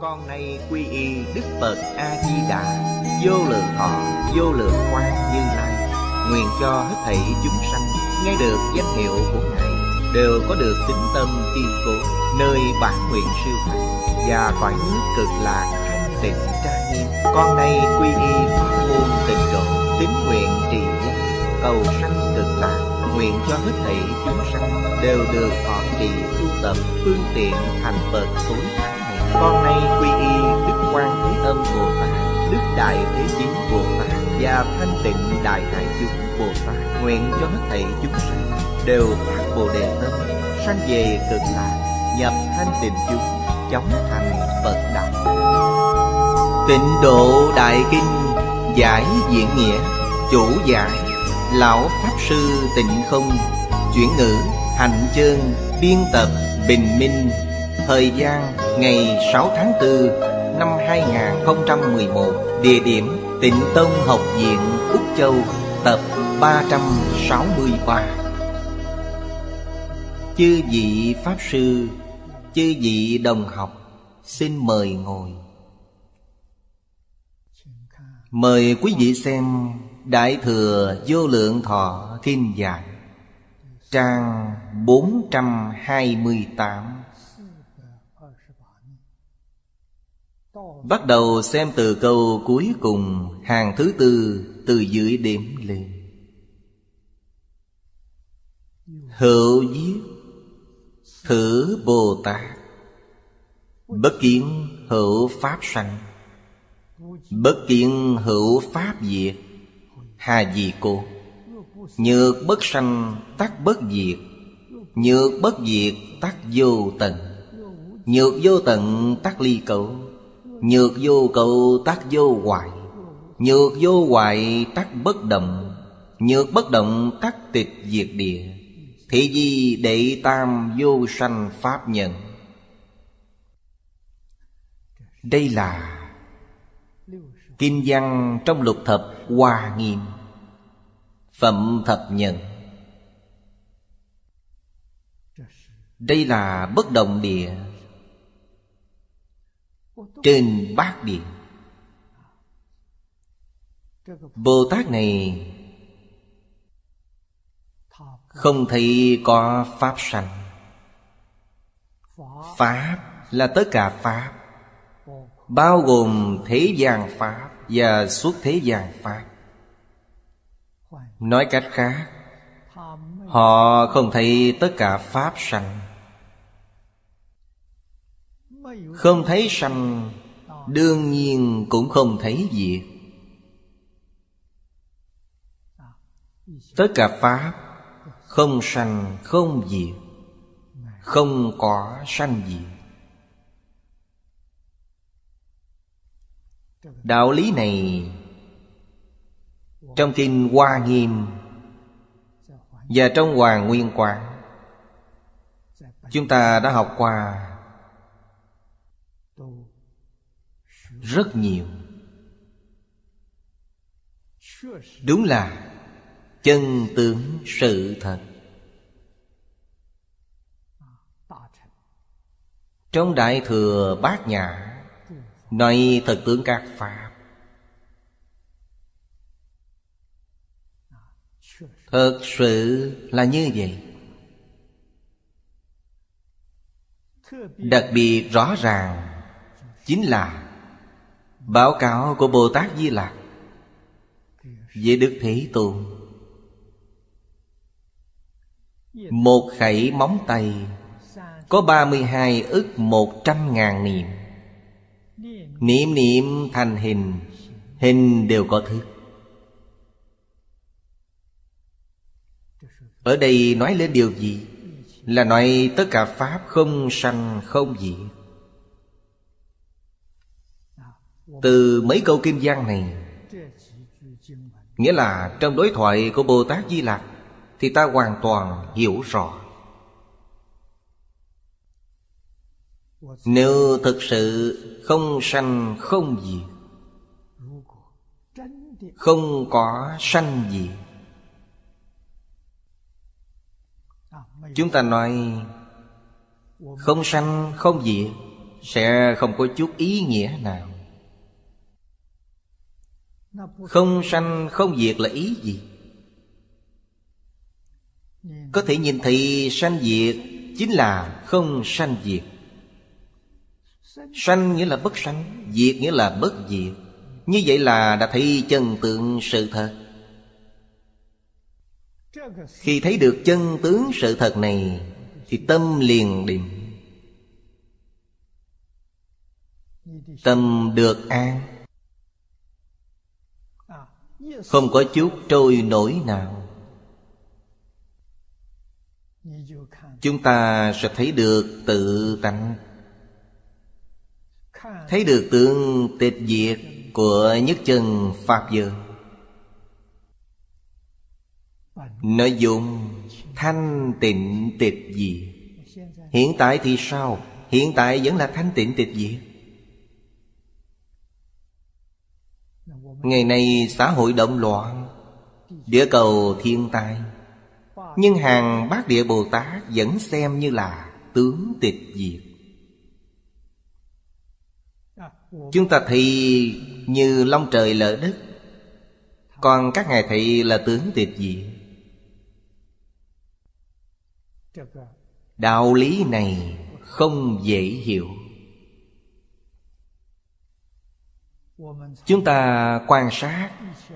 Con nay quy y Đức Phật A Di Đà, vô lượng thọ, vô lượng quang Như Lai, nguyện cho hết thảy chúng sanh nghe được danh hiệu của Ngài đều có được tín tâm kiên cố nơi bản nguyện siêu thánh và cõi nước Cực Lạc thanh tịnh trang nghiêm. Con nay quy y pháp môn Tịnh Độ, tín nguyện trì danh cầu sanh Cực Lạc, nguyện cho hết thảy chúng sanh đều được họ trì tu tập phương tiện thành Phật tối thắng. Con nay quy y Đức Quan Thế Âm Bồ Tát, Đức Đại Thế Chí Bồ Tát và Thanh Tịnh Đại Hải Chúng Bồ Tát, nguyện cho hết thảy chúng sanh đều phát Bồ Đề tâm, sanh về Cực Lạc, nhập thanh tịnh chúng, chóng thành Phật đạo. Tịnh Độ Đại Kinh Giải Diễn Nghĩa, chủ giải lão pháp sư Tịnh Không, chuyển ngữ Hành Chương, biên tập Bình Minh. Thời gian ngày 6 tháng 4 năm 2011, địa điểm Tịnh Tông Học Viện Úc Châu, tập 363. Chư vị pháp sư, chư vị đồng học, xin mời ngồi. Mời quý vị xem Đại Thừa Vô Lượng Thọ Kinh Giải, trang 428. Bắt đầu xem từ câu cuối cùng hàng thứ tư, từ dưới điểm lên. Hữu viết thử Bồ Tát, bất kiến hữu pháp sanh, bất kiến hữu pháp diệt, hà gì cô? Nhược bất sanh tắc bất diệt, nhược bất diệt tắc vô tận, nhược vô tận tắc ly cấu, nhược vô cầu tác vô hoại, nhược vô hoại tác bất động, nhược bất động tác tịch diệt địa, thị di đệ tam vô sanh pháp nhận. Đây là kinh văn trong lục thập Hoa Nghiêm phẩm thập nhận. Đây là bất động địa, trên bát điện. Bồ Tát này không thấy có pháp sanh. Pháp là tất cả pháp, bao gồm thế gian pháp và xuất thế gian pháp. Nói cách khác, họ không thấy tất cả pháp sanh. Không thấy sanh, đương nhiên cũng không thấy diệt. Tất cả pháp không sanh không diệt, không có sanh diệt. Đạo lý này trong kinh Hoa Nghiêm và trong Hoàng Nguyên Quán chúng ta đã học qua rất nhiều. Đúng là chân tướng sự thật. Trong Đại Thừa Bát Nhã nói thật tướng các pháp. Thật sự là như vậy, đặc biệt rõ ràng. Chính là báo cáo của Bồ Tát Di Lặc với Đức Thế Tôn. Một khẩy móng tay có 32 ức 100 ngàn niệm, niệm niệm thành hình, hình đều có thức. Ở đây nói lên điều gì? Là nói tất cả pháp không sanh không diệt. Từ mấy câu kim giang này, nghĩa là trong đối thoại của Bồ Tát Di Lặc, thì ta hoàn toàn hiểu rõ. Nếu thực sự không sanh không diệt, không có sanh diệt, chúng ta nói không sanh không diệt sẽ không có chút ý nghĩa nào. Không sanh không diệt là ý gì? Có thể nhìn thấy sanh diệt chính là không sanh diệt. Sanh nghĩa là bất sanh, diệt nghĩa là bất diệt. Như vậy là đã thấy chân tướng sự thật. Khi thấy được chân tướng sự thật này thì tâm liền định, tâm được an, không có chút trôi nổi nào. Chúng ta sẽ thấy được tự tánh, thấy được tướng tịch diệt của nhất chân Pháp giới. Nội dung thanh tịnh tịch diệt. Hiện tại thì sao? Hiện tại vẫn là thanh tịnh tịch diệt. Ngày nay xã hội động loạn, địa cầu thiên tai, nhưng hàng Bát Địa Bồ Tát vẫn xem như là tướng tịch diệt. Chúng ta thì như long trời lở đất, còn các ngài thị là tướng tịch diệt. Đạo lý này không dễ hiểu. Chúng ta quan sát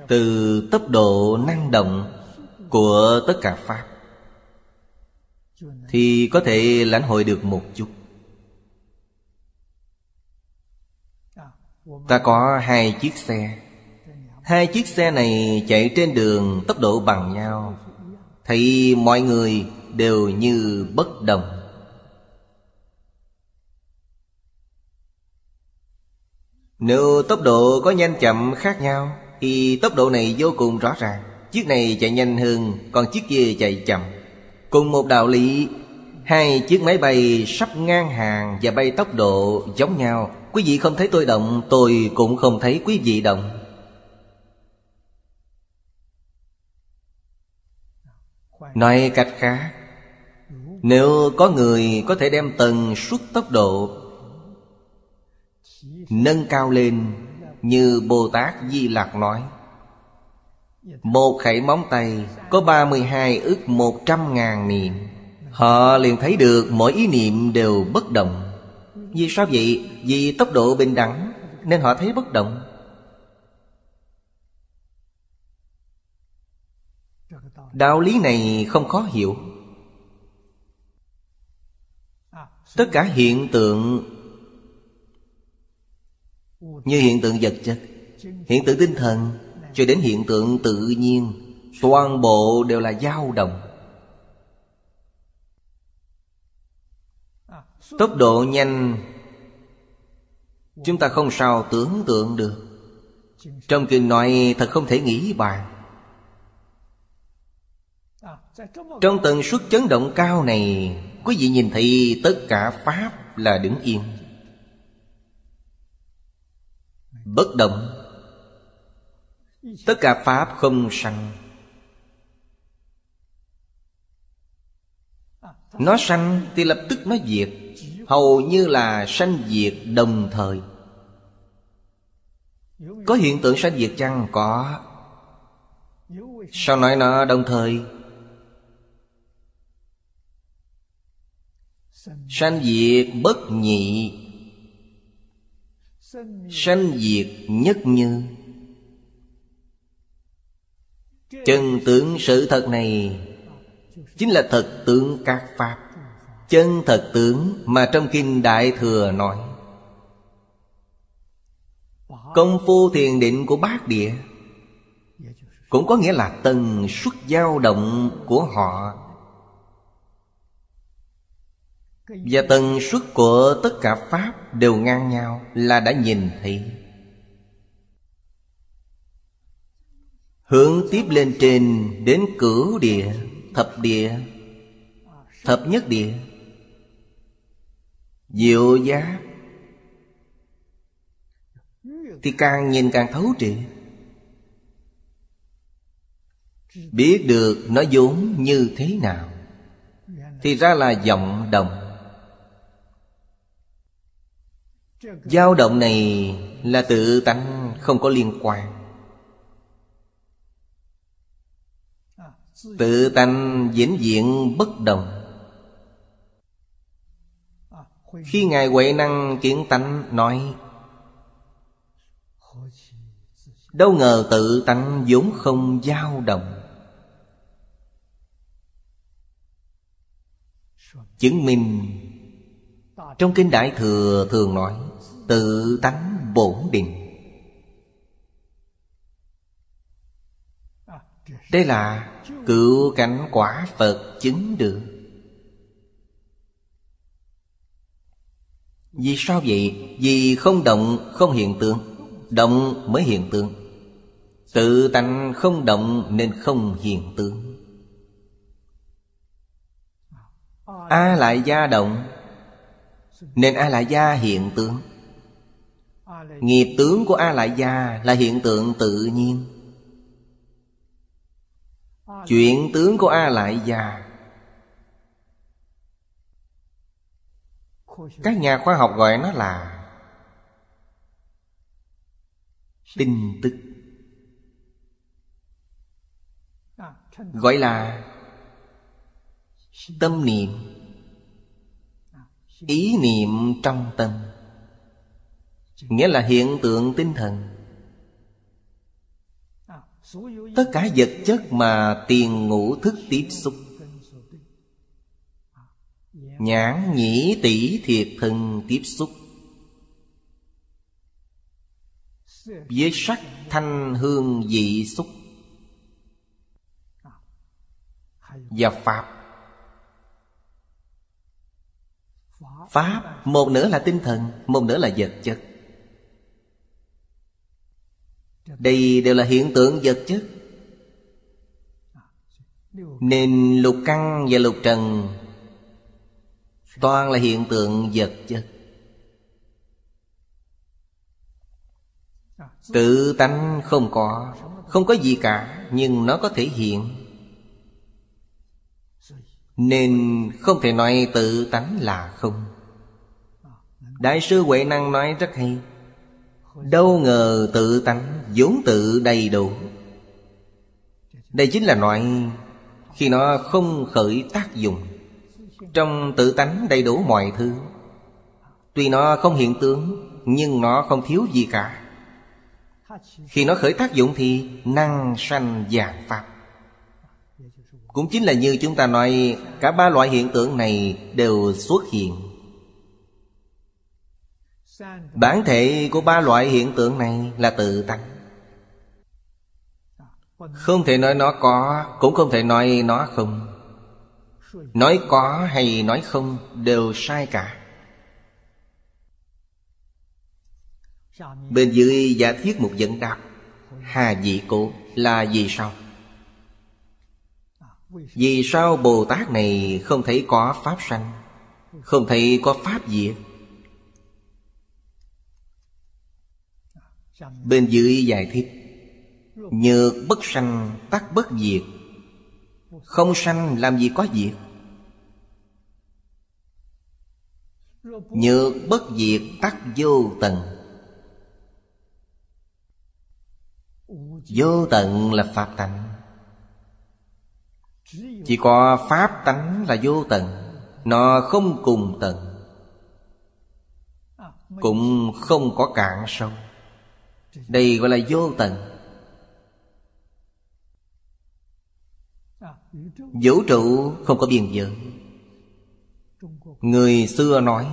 từ tốc độ năng động của tất cả Pháp thì có thể lãnh hội được một chút. Ta có hai chiếc xe. Hai chiếc xe này chạy trên đường tốc độ bằng nhau, thì mọi người đều như bất đồng. Nếu tốc độ có nhanh chậm khác nhau thì tốc độ này vô cùng rõ ràng. Chiếc này chạy nhanh hơn, còn chiếc kia chạy chậm. Cùng một đạo lý, hai chiếc máy bay sắp ngang hàng và bay tốc độ giống nhau. Quý vị không thấy tôi động, tôi cũng không thấy quý vị động. Nói cách khác, nếu có người có thể đem tần suất tốc độ nâng cao lên, như Bồ Tát Di Lặc nói, một khẩy móng tay có 32 ức 100.000 niệm. Họ liền thấy được mỗi ý niệm đều bất động. Vì sao vậy? Vì tốc độ bình đẳng nên họ thấy bất động. Đạo lý này không khó hiểu. Tất cả hiện tượng như hiện tượng vật chất, hiện tượng tinh thần, cho đến hiện tượng tự nhiên, toàn bộ đều là dao động. Tốc độ nhanh chúng ta không sao tưởng tượng được. Trong kinh nói thật không thể nghĩ bàn. Trong tần suất chấn động cao này, quý vị nhìn thấy tất cả Pháp là đứng yên, bất động. Tất cả Pháp không sanh. Nó sanh thì lập tức nó diệt, hầu như là sanh diệt đồng thời. Có hiện tượng sanh diệt chăng? Có. Sao nói nó đồng thời? Sanh diệt bất nhị, sanh diệt nhất như. Chân tướng sự thật này chính là thật tướng các Pháp, chân thật tướng mà trong kinh Đại Thừa nói. Công phu thiền định của Bát Địa cũng có nghĩa là tần suất dao động của họ và tần suất của tất cả Pháp đều ngang nhau, là đã nhìn thấy. Hướng tiếp lên trên đến cửu địa, thập địa, thập nhất địa, diệu giác thì càng nhìn càng thấu triệt, biết được nó vốn như thế nào. Thì ra là vọng động. Dao động này là tự tánh, không có liên quan. Tự tánh vĩnh viễn bất động. Khi Ngài Huệ Năng Kiến Tánh nói, đâu ngờ tự tánh vốn không dao động, chứng minh trong kinh Đại Thừa thường nói tự tánh bổn định. Đây là cựu cảnh quả Phật chứng được. Vì sao vậy? Vì không động không hiện tượng, động mới hiện tượng. Tự tánh không động nên không hiện tượng. A Lại Gia động nên A Lại Gia hiện tượng. Nghiệp tướng của A Lại Gia là hiện tượng tự nhiên. Chuyện tướng của A Lại Gia, các nhà khoa học gọi nó là tin tức, gọi là tâm niệm, ý niệm trong tâm, nghĩa là hiện tượng tinh thần. Tất cả vật chất mà tiền ngũ thức tiếp xúc, nhãn nhĩ tỷ thiệt thân tiếp xúc với sắc thanh hương vị xúc và pháp. Pháp một nửa là tinh thần, một nửa là vật chất. Đây đều là hiện tượng vật chất. Nên lục căn và lục trần toàn là hiện tượng vật chất. Tự tánh không có, không có gì cả, nhưng nó có thể hiện. Nên không thể nói tự tánh là không. Đại sư Huệ Năng nói rất hay, đâu ngờ tự tánh vốn tự đầy đủ. Đây chính là nói khi nó không khởi tác dụng. Trong tự tánh đầy đủ mọi thứ. Tuy nó không hiện tướng, nhưng nó không thiếu gì cả. Khi nó khởi tác dụng thì năng sanh vạn pháp. Cũng chính là như chúng ta nói, cả ba loại hiện tượng này đều xuất hiện. Bản thể của ba loại hiện tượng này là tự tánh. Không thể nói nó có, cũng không thể nói nó không. Nói có hay nói không đều sai cả. Bên dưới giả thiết một dẫn đáp, hà dị cố là vì sao? Vì sao Bồ Tát này không thấy có pháp sanh, không thấy có pháp diệt? Bên dưới giải thích, nhược bất sanh tắc bất diệt, không sanh làm gì có diệt. Nhược bất diệt tắc vô tận. Vô tận là pháp tánh. Chỉ có pháp tánh là vô tận, nó không cùng tận, cũng không có cạn sâu. Đây gọi là vô tận. Vũ trụ không có biên giới. Người xưa nói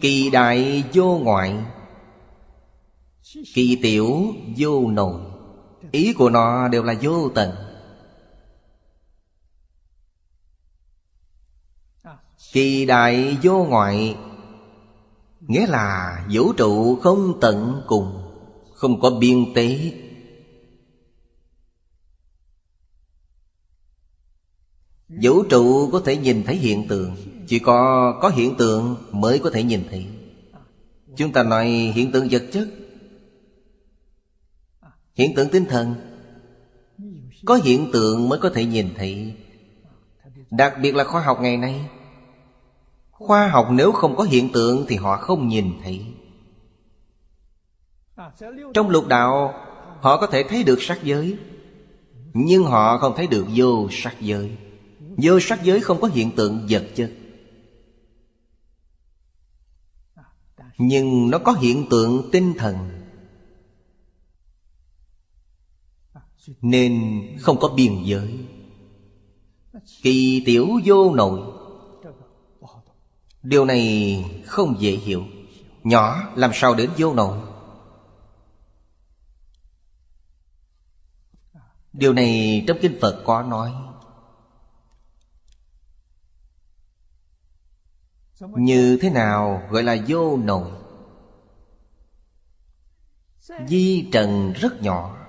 kỳ đại vô ngoại, kỳ tiểu vô nội. Ý của nó đều là vô tận. Kỳ đại vô ngoại nghĩa là vũ trụ không tận cùng, không có biên tế. Vũ trụ có thể nhìn thấy hiện tượng, chỉ có hiện tượng mới có thể nhìn thấy. Chúng ta nói hiện tượng vật chất, hiện tượng tinh thần, có hiện tượng mới có thể nhìn thấy. Đặc biệt là khoa học ngày nay, khoa học nếu không có hiện tượng thì họ không nhìn thấy. Trong lục đạo họ có thể thấy được sắc giới, nhưng họ không thấy được vô sắc giới. Vô sắc giới không có hiện tượng vật chất, nhưng nó có hiện tượng tinh thần, nên không có biên giới. Kỳ tiểu vô nội, điều này không dễ hiểu. Nhỏ làm sao đến vô nội? Điều này trong kinh Phật có nói. Như thế nào gọi là vô nội? Di trần rất nhỏ.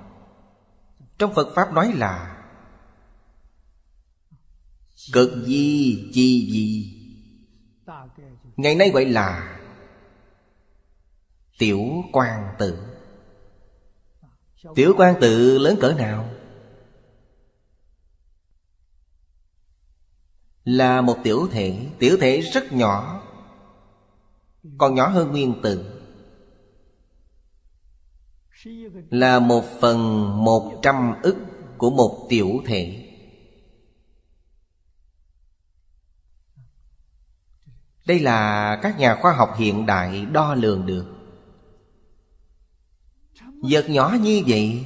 Trong Phật Pháp nói là cực di chi di, ngày nay gọi là tiểu quang tử. Tiểu quang tử lớn cỡ nào? Là một tiểu thể. Tiểu thể rất nhỏ, còn nhỏ hơn nguyên tử, là 1/100 ức của một tiểu thể. Đây là các nhà khoa học hiện đại đo lường được. Vật nhỏ như vậy,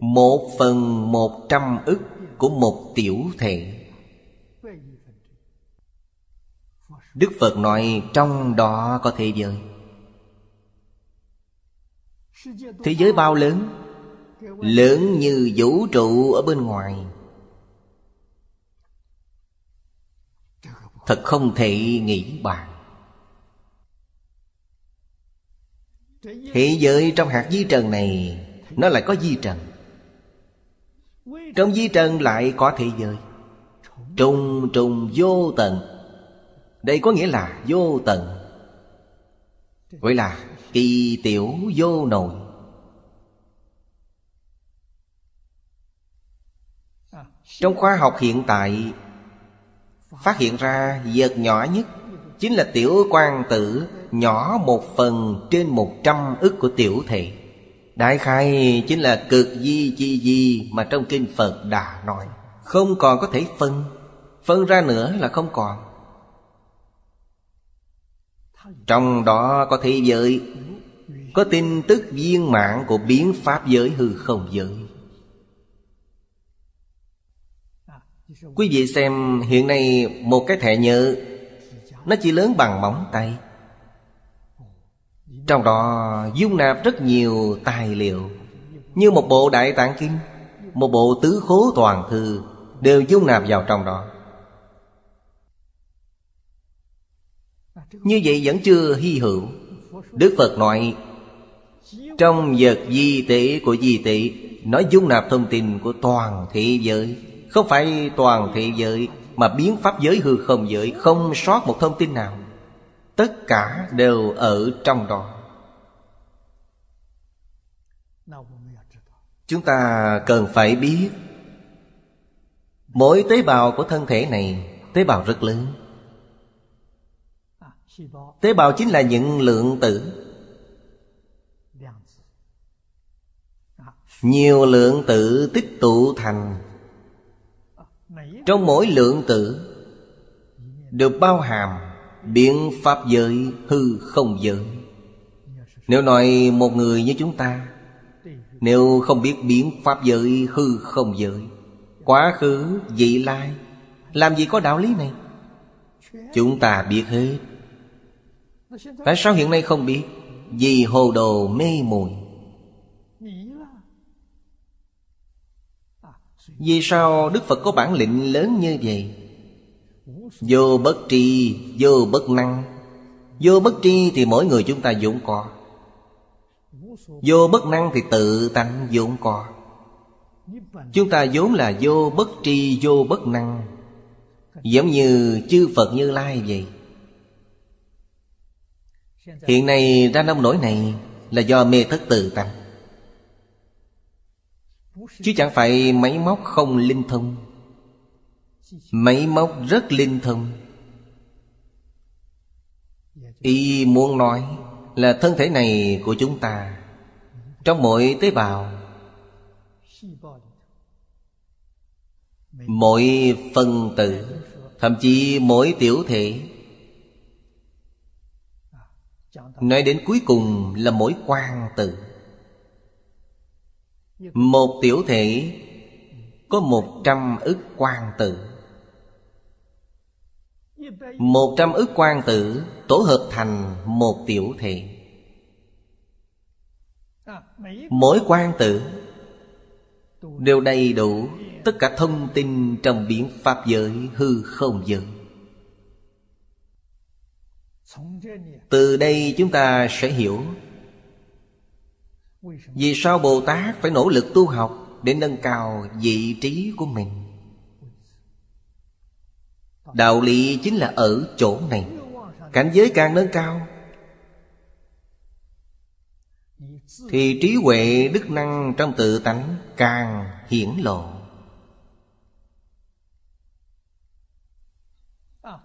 1/100 ức của một tiểu thể. Đức Phật nói trong đó có thế giới. Thế giới bao lớn? Lớn như vũ trụ ở bên ngoài. Thật không thể nghĩ bàn. Thế giới trong hạt di trần này, nó lại có di trần. Trong di trần lại có thế giới. Trùng trùng vô tận. Đây có nghĩa là vô tận, gọi là kỳ tiểu vô nội. Trong khoa học hiện tại phát hiện ra vật nhỏ nhất chính là tiểu quang tử, nhỏ 1/100 ức của tiểu thể. Đại khai chính là cực di chi di mà trong kinh Phật đã nói. Không còn có thể phân. Phân ra nữa là không còn. Trong đó có thế giới, có tin tức viên mãn của biến pháp giới hư không giới. Quý vị xem, hiện nay một cái thẻ nhựa nó chỉ lớn bằng móng tay, trong đó dung nạp rất nhiều tài liệu. Như một bộ Đại Tạng Kinh, một bộ Tứ Khố Toàn Thư đều dung nạp vào trong đó. Như vậy vẫn chưa hy hữu. Đức Phật nói trong vật di tế của di tế, nó dung nạp thông tin của toàn thế giới. Không phải toàn thế giới, mà biến pháp giới hư không giới, không sót một thông tin nào. Tất cả đều ở trong đó. Chúng ta cần phải biết, mỗi tế bào của thân thể này, tế bào rất lớn. Tế bào chính là những lượng tử. Nhiều lượng tử tích tụ thành. Trong mỗi lượng tử được bao hàm biến pháp giới hư không giới. Nếu nói một người như chúng ta, nếu không biết biến pháp giới hư không giới, quá khứ vị lai, làm gì có đạo lý này? Chúng ta biết hết. Tại sao hiện nay không biết? Vì hồ đồ mê muội. Vì sao Đức Phật có bản lĩnh lớn như vậy? Vô bất tri, vô bất năng. Vô bất tri thì mỗi người chúng ta vốn có. Vô bất năng thì tự tánh vốn có. Chúng ta vốn là vô bất tri, vô bất năng. Giống như chư Phật Như Lai vậy. Hiện nay ra nông nổi này là do mê thất tự tánh, chứ chẳng phải máy móc không linh thông. Máy móc rất linh thông. Ý muốn nói là thân thể này của chúng ta, trong mỗi tế bào, mỗi phân tử, thậm chí mỗi tiểu thể, nói đến cuối cùng là mỗi quang tử. Một tiểu thể có 100 ức quang tử. 100 ức quang tử tổ hợp thành một tiểu thể. Mỗi quang tử đều đầy đủ tất cả thông tin trong biển pháp giới hư không giới. Từ đây chúng ta sẽ hiểu vì sao Bồ Tát phải nỗ lực tu học để nâng cao vị trí của mình. Đạo lý chính là ở chỗ này. Cảnh giới càng nâng cao thì trí huệ đức năng trong tự tánh càng hiển lộ.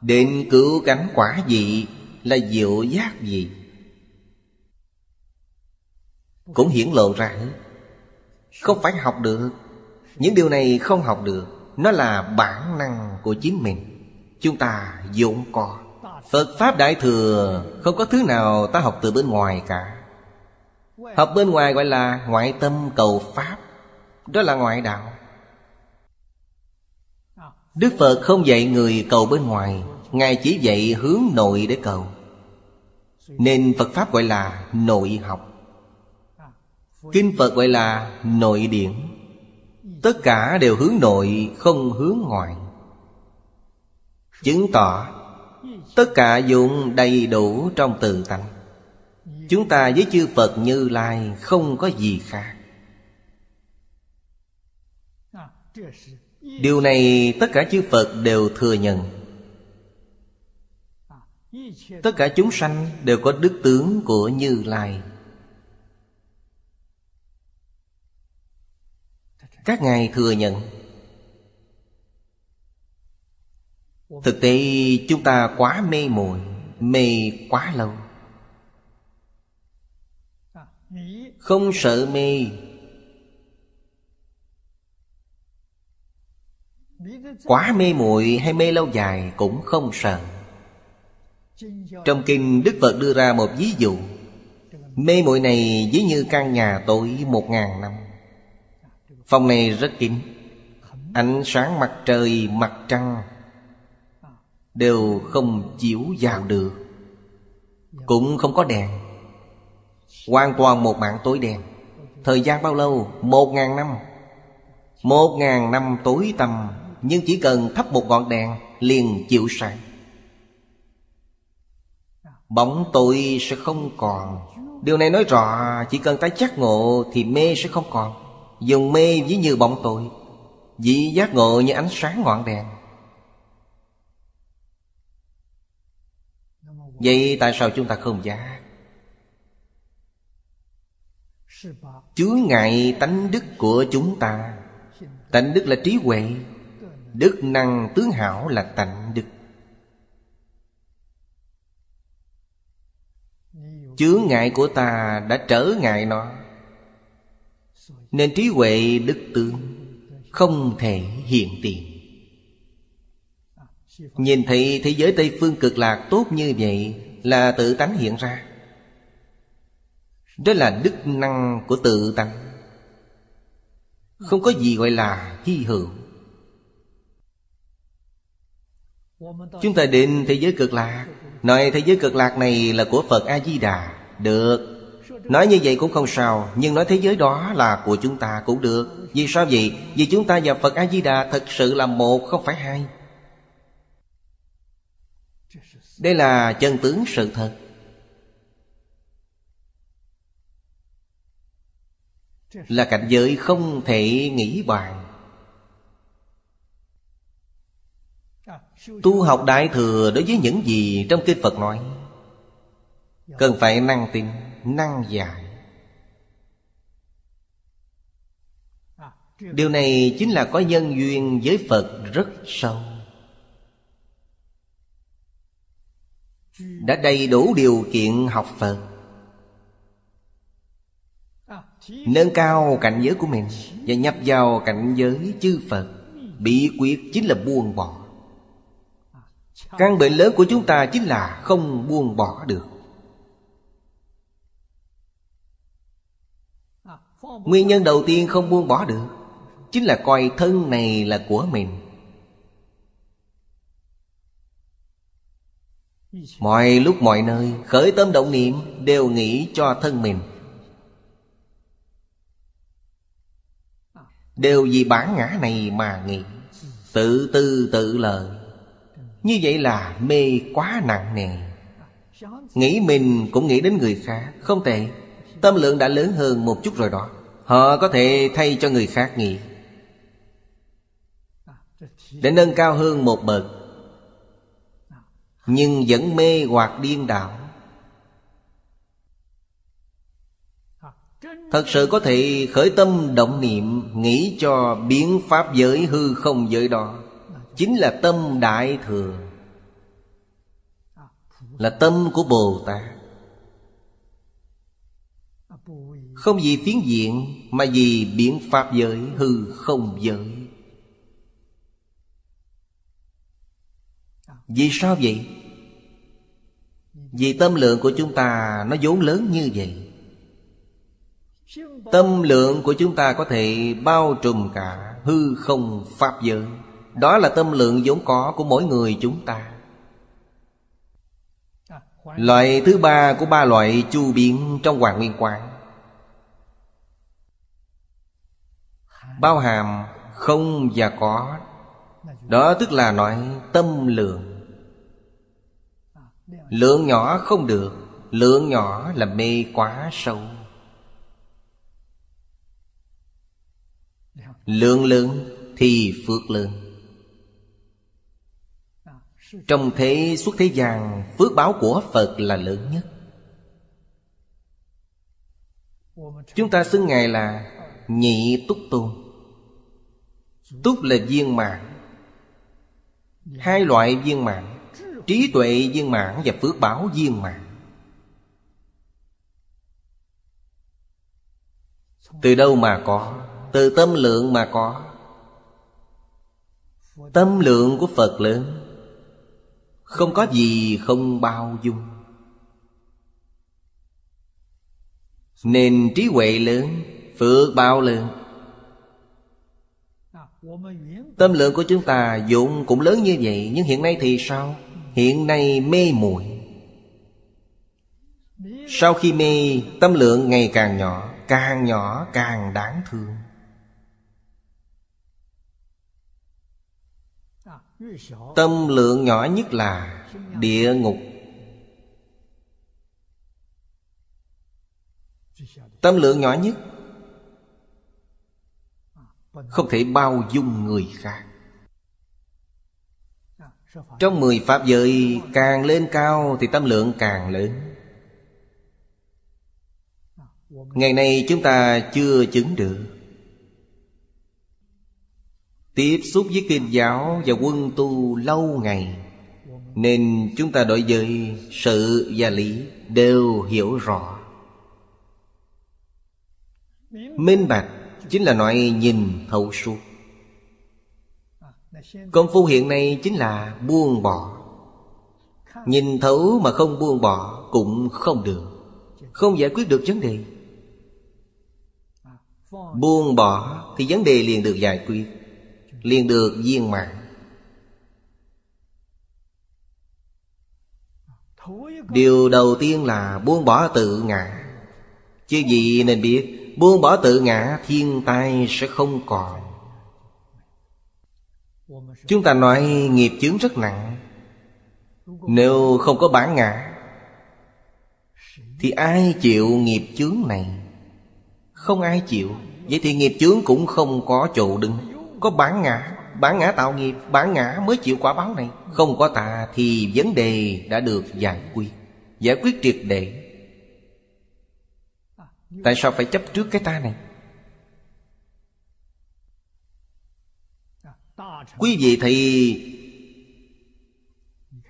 Đến cứu cánh quả vị là diệu giác vị cũng hiển lộ ra. Không phải học được. Những điều này không học được. Nó là bản năng của chính mình. Chúng ta vốn có Phật Pháp Đại Thừa. Không có thứ nào ta học từ bên ngoài cả. Học bên ngoài gọi là ngoại tâm cầu Pháp. Đó là ngoại đạo. Đức Phật không dạy người cầu bên ngoài. Ngài chỉ dạy hướng nội để cầu. Nên Phật Pháp gọi là nội học. Kinh Phật gọi là nội điển. Tất cả đều hướng nội, không hướng ngoại. Chứng tỏ tất cả dụng đầy đủ trong tự tánh. Chúng ta với chư Phật Như Lai không có gì khác. Điều này tất cả chư Phật đều thừa nhận. Tất cả chúng sanh đều có đức tướng của Như Lai. Các ngài thừa nhận. Thực tế chúng ta quá mê muội, mê quá lâu. Không sợ mê. Quá mê muội hay mê lâu dài cũng không sợ. Trong kinh Đức Phật đưa ra một ví dụ. Mê muội này ví như căn nhà tối 1000 năm. Phòng này rất kín. Ánh sáng mặt trời, mặt trăng đều không chiếu vào được. Cũng không có đèn. Hoàn toàn một mảng tối đen. Thời gian bao lâu? 1000 năm. 1000 năm tối tăm. Nhưng chỉ cần thắp một ngọn đèn liền chiếu sáng. Bóng tối sẽ không còn. Điều này nói rõ chỉ cần ta giác ngộ thì mê sẽ không còn. Dùng mê ví như bóng tối, vị giác ngộ như ánh sáng ngọn đèn. Vậy tại sao chúng ta không giác? Chướng ngại tánh đức của chúng ta. Tánh đức là trí huệ. Đức năng tướng hảo là tánh đức. Chướng ngại của ta đã trở ngại nó, nên trí huệ đức tướng không thể hiện tiền. Nhìn thấy thế giới Tây Phương Cực Lạc tốt như vậy là tự tánh hiện ra. Đó là đức năng của tự tánh. Không có gì gọi là hy hữu. Chúng ta đến thế giới Cực Lạc, nói thế giới Cực Lạc này là của Phật A-di-đà, được. Nói như vậy cũng không sao. Nhưng nói thế giới đó là của chúng ta cũng được. Vì sao vậy? Vì chúng ta và Phật A-di-đà thật sự là một, không phải hai. Đây là chân tướng sự thật. Là cảnh giới không thể nghĩ bàn. Tu học Đại Thừa đối với những gì trong kinh Phật nói, cần phải năng tin, năng giải. Điều này chính là có nhân duyên với Phật rất sâu. đã đầy đủ điều kiện học Phật, nâng cao cảnh giới của mình và nhập vào cảnh giới chư Phật. Bí quyết chính là buông bỏ. Căn bệnh lớn của chúng ta chính là không buông bỏ được. Nguyên nhân đầu tiên không buông bỏ được chính là coi thân này là của mình. Mọi lúc mọi nơi khởi tâm động niệm đều nghĩ cho thân mình, đều vì bản ngã này mà nghĩ, tự tư tự lợi. Như vậy là mê quá nặng nề. Nghĩ mình cũng nghĩ đến người khác. Không tệ, tâm lượng đã lớn hơn một chút rồi đó. Họ có thể thay cho người khác nghĩ, để nâng cao hơn một bậc, nhưng vẫn mê hoặc điên đảo. Thật sự có thể khởi tâm động niệm nghĩ cho biến pháp giới hư không giới đó, chính là tâm đại thừa, là tâm của Bồ Tát. Không vì phiến diện mà vì biến pháp giới hư không giới. Vì sao vậy? Vì tâm lượng của chúng ta nó vốn lớn như vậy. Tâm lượng của chúng ta có thể bao trùm cả hư không pháp giới. Đó là tâm lượng vốn có của mỗi người chúng ta. Loại thứ ba của ba loại chu biến trong Hoàng Nguyên Quán, bao hàm không và có. Đó tức là nói tâm lượng. Lượng nhỏ không được. Lượng nhỏ là mê quá sâu. Lượng lớn thì phước lớn. Trong thế xuất thế gian, phước báo của Phật là lớn nhất. Chúng ta xưng Ngài là Nhị Túc Tôn. Túc là viên mãn, hai loại viên mãn: trí tuệ viên mãn và phước báo viên mãn. Từ đâu mà có? Từ tâm lượng mà có. Tâm lượng của Phật lớn, không có gì không bao dung. Nên trí huệ lớn, phước báo lớn. Tâm lượng của chúng ta vốn cũng lớn như vậy, nhưng hiện nay thì sao? Hiện nay mê muội. Sau khi mê, tâm lượng ngày càng nhỏ. Càng nhỏ càng đáng thương. Tâm lượng nhỏ nhất là địa ngục. Tâm lượng nhỏ nhất không thể bao dung người khác. Trong 10 pháp giới càng lên cao thì tâm lượng càng lớn. Ngày nay chúng ta chưa chứng được. Tiếp xúc với kinh giáo và quân tu lâu ngày, nên chúng ta đối với sự và lý đều hiểu rõ. Minh bạch chính là nói nhìn thấu suốt. Công phu hiện nay chính là buông bỏ. Nhìn thấu mà không buông bỏ cũng không được, không giải quyết được vấn đề. Buông bỏ thì vấn đề liền được giải quyết, liền được viên mãn. Điều đầu tiên là buông bỏ tự ngã. Chứ gì nên biết, buông bỏ tự ngã thiên tai sẽ không còn. Chúng ta nói nghiệp chướng rất nặng. Nếu không có bản ngã thì ai chịu nghiệp chướng này? Không ai chịu. Vậy thì nghiệp chướng cũng không có chỗ đứng. Có bản ngã, bản ngã tạo nghiệp, bản ngã mới chịu quả báo này. Không có ta thì vấn đề đã được giải quyết, giải quyết triệt để. Tại sao phải chấp trước cái ta này? Quý vị thì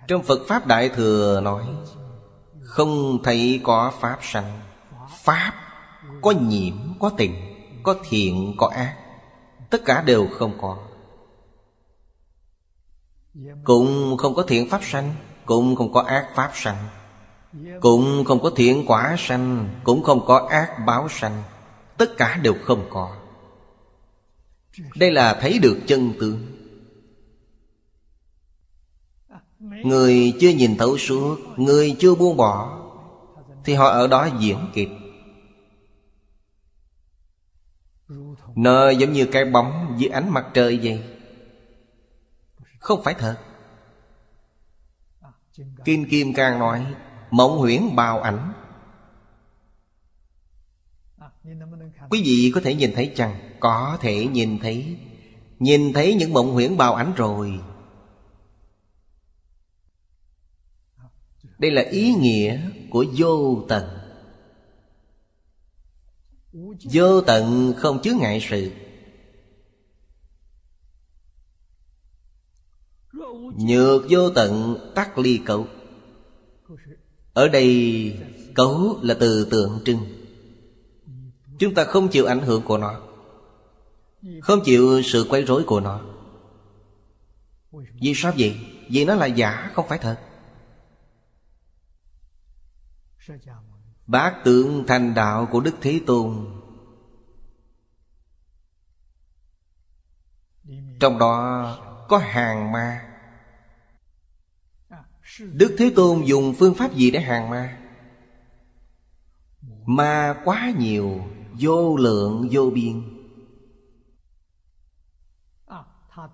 Trong Phật Pháp Đại Thừa nói không thấy có Pháp sanh. Pháp có nhiễm, có tịnh, có thiện, có ác, tất cả đều không có. Cũng không có thiện Pháp sanh, cũng không có ác Pháp sanh, cũng không có thiện quả sanh, cũng không có ác báo sanh, tất cả đều không có. Đây là thấy được chân tướng. Người chưa nhìn thấu suốt, người chưa buông bỏ, thì họ ở đó diễn kịch. Nó giống như cái bóng dưới ánh mặt trời vậy, không phải thật. Kinh Kim Cang nói mộng huyễn bào ảnh. Quý vị có thể nhìn thấy chăng? Có thể nhìn thấy. Nhìn thấy những mộng huyễn bào ảnh rồi. Đây là ý nghĩa của vô tận. Vô tận không chướng ngại sự. Nhược vô tận tắc ly cấu. Ở đây cấu là từ tượng trưng. Chúng ta không chịu ảnh hưởng của nó, không chịu sự quấy rối của nó. Vì sao vậy? Vì nó là giả, không phải thật. Bát tượng thành đạo của Đức Thế Tôn, trong đó có hàng ma. Đức Thế Tôn dùng phương pháp gì để hàng ma? Ma quá nhiều, vô lượng vô biên.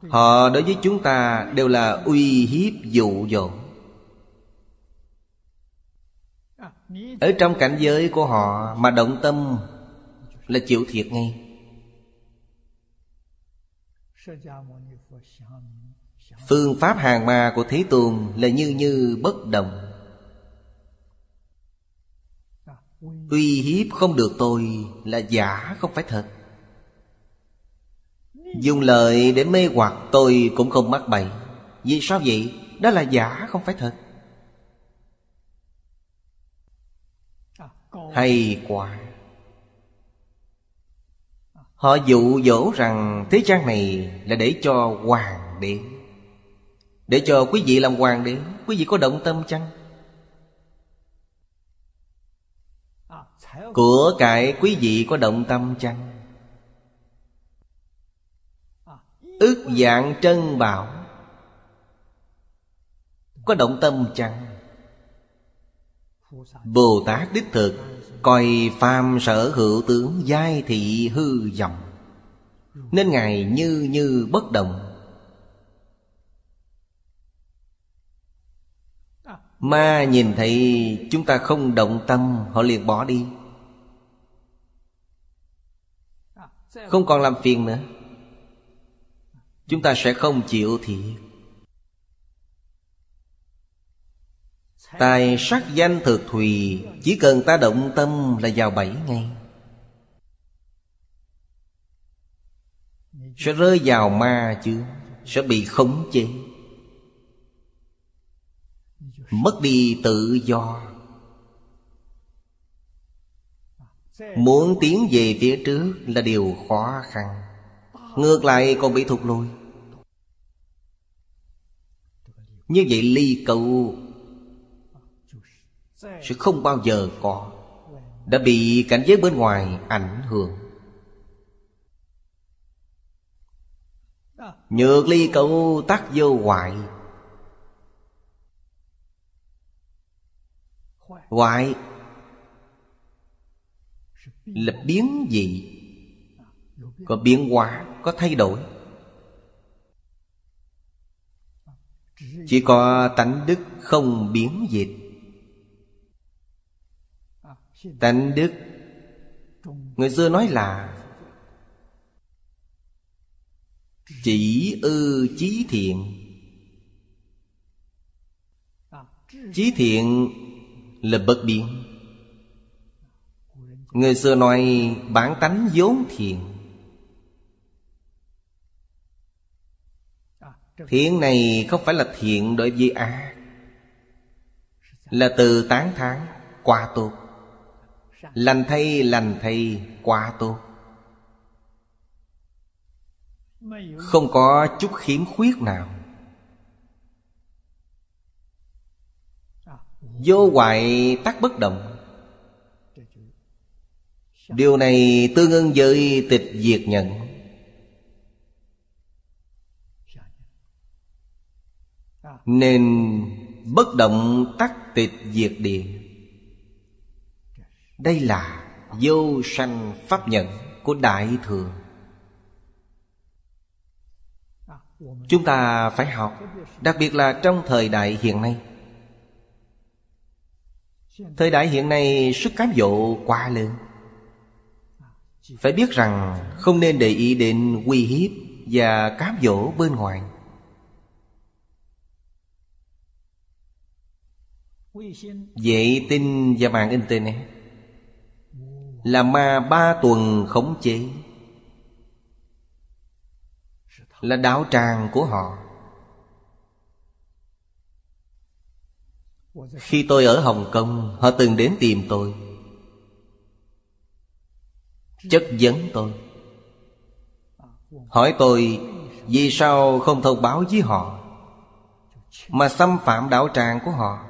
Họ đối với chúng ta đều là uy hiếp dụ dỗ. Ở trong cảnh giới của họ mà động tâm là chịu thiệt ngay. Phương pháp hàng ma của Thế Tôn là như như bất động. Uy hiếp không được tôi là giả, không phải thật. Dùng lời để mê hoặc tôi cũng không mắc bậy. Vì sao vậy? Đó là giả, không phải thật. Hay quá! Họ dụ dỗ rằng thế gian này là để cho hoàng đế, để cho quý vị làm hoàng đế. Quý vị có động tâm chăng? Của cải quý vị có động tâm chăng? Ước vạn trân bảo có động tâm chăng? Bồ Tát đích thực coi phàm sở hữu tướng giai thị hư vọng, nên Ngài như như bất động. Ma nhìn thấy chúng ta không động tâm, họ liền bỏ đi, không còn làm phiền nữa. Chúng ta sẽ không chịu thiệt. Tài sắc danh thực thùy, chỉ cần ta động tâm là vào bẫy ngay, sẽ rơi vào ma chứ, sẽ bị khống chế, mất đi tự do. Muốn tiến về phía trước là điều khó khăn, ngược lại còn bị thụt lùi. Như vậy ly cấu sẽ không bao giờ có. Đã bị cảnh giới bên ngoài ảnh hưởng. Nhược ly cấu tắc vô hoại. Hoại là biến dị, có biến hóa, có thay đổi. Chỉ có tánh đức không biến dịch. Tánh đức người xưa nói là chỉ ư chí thiện. Chí thiện là bất biến. Người xưa nói bản tánh vốn thiện. Thiện này không phải là thiện đối với ác, là từ tán thán quá tốt. Lành thay quá tốt, không có chút khiếm khuyết nào. Vô hoại tắc bất động. Điều này tương ưng với tịch diệt nhận. Nên bất động tắc tịch diệt địa. Đây là vô sanh pháp nhận của Đại Thừa. Chúng ta phải học, đặc biệt là trong thời đại hiện nay. Thời đại hiện nay sức cám dỗ quá lớn. Phải biết rằng không nên để ý đến uy hiếp và cám dỗ bên ngoài. Vệ tinh và mạng internet là ma 3 tuần khống chế, là đạo tràng của họ. Khi tôi ở Hồng Kông, họ từng đến tìm tôi, chất vấn tôi, hỏi tôi vì sao không thông báo với họ mà xâm phạm đạo tràng của họ.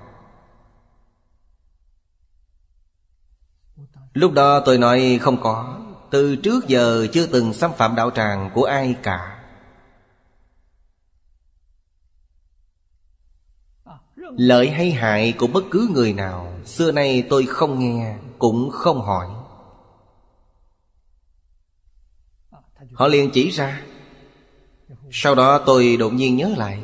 Lúc đó tôi nói không có, từ trước giờ chưa từng xâm phạm đạo tràng của ai cả. Lợi hay hại của bất cứ người nào, xưa nay tôi không nghe, cũng không hỏi. Họ liền chỉ ra. Sau đó tôi đột nhiên nhớ lại,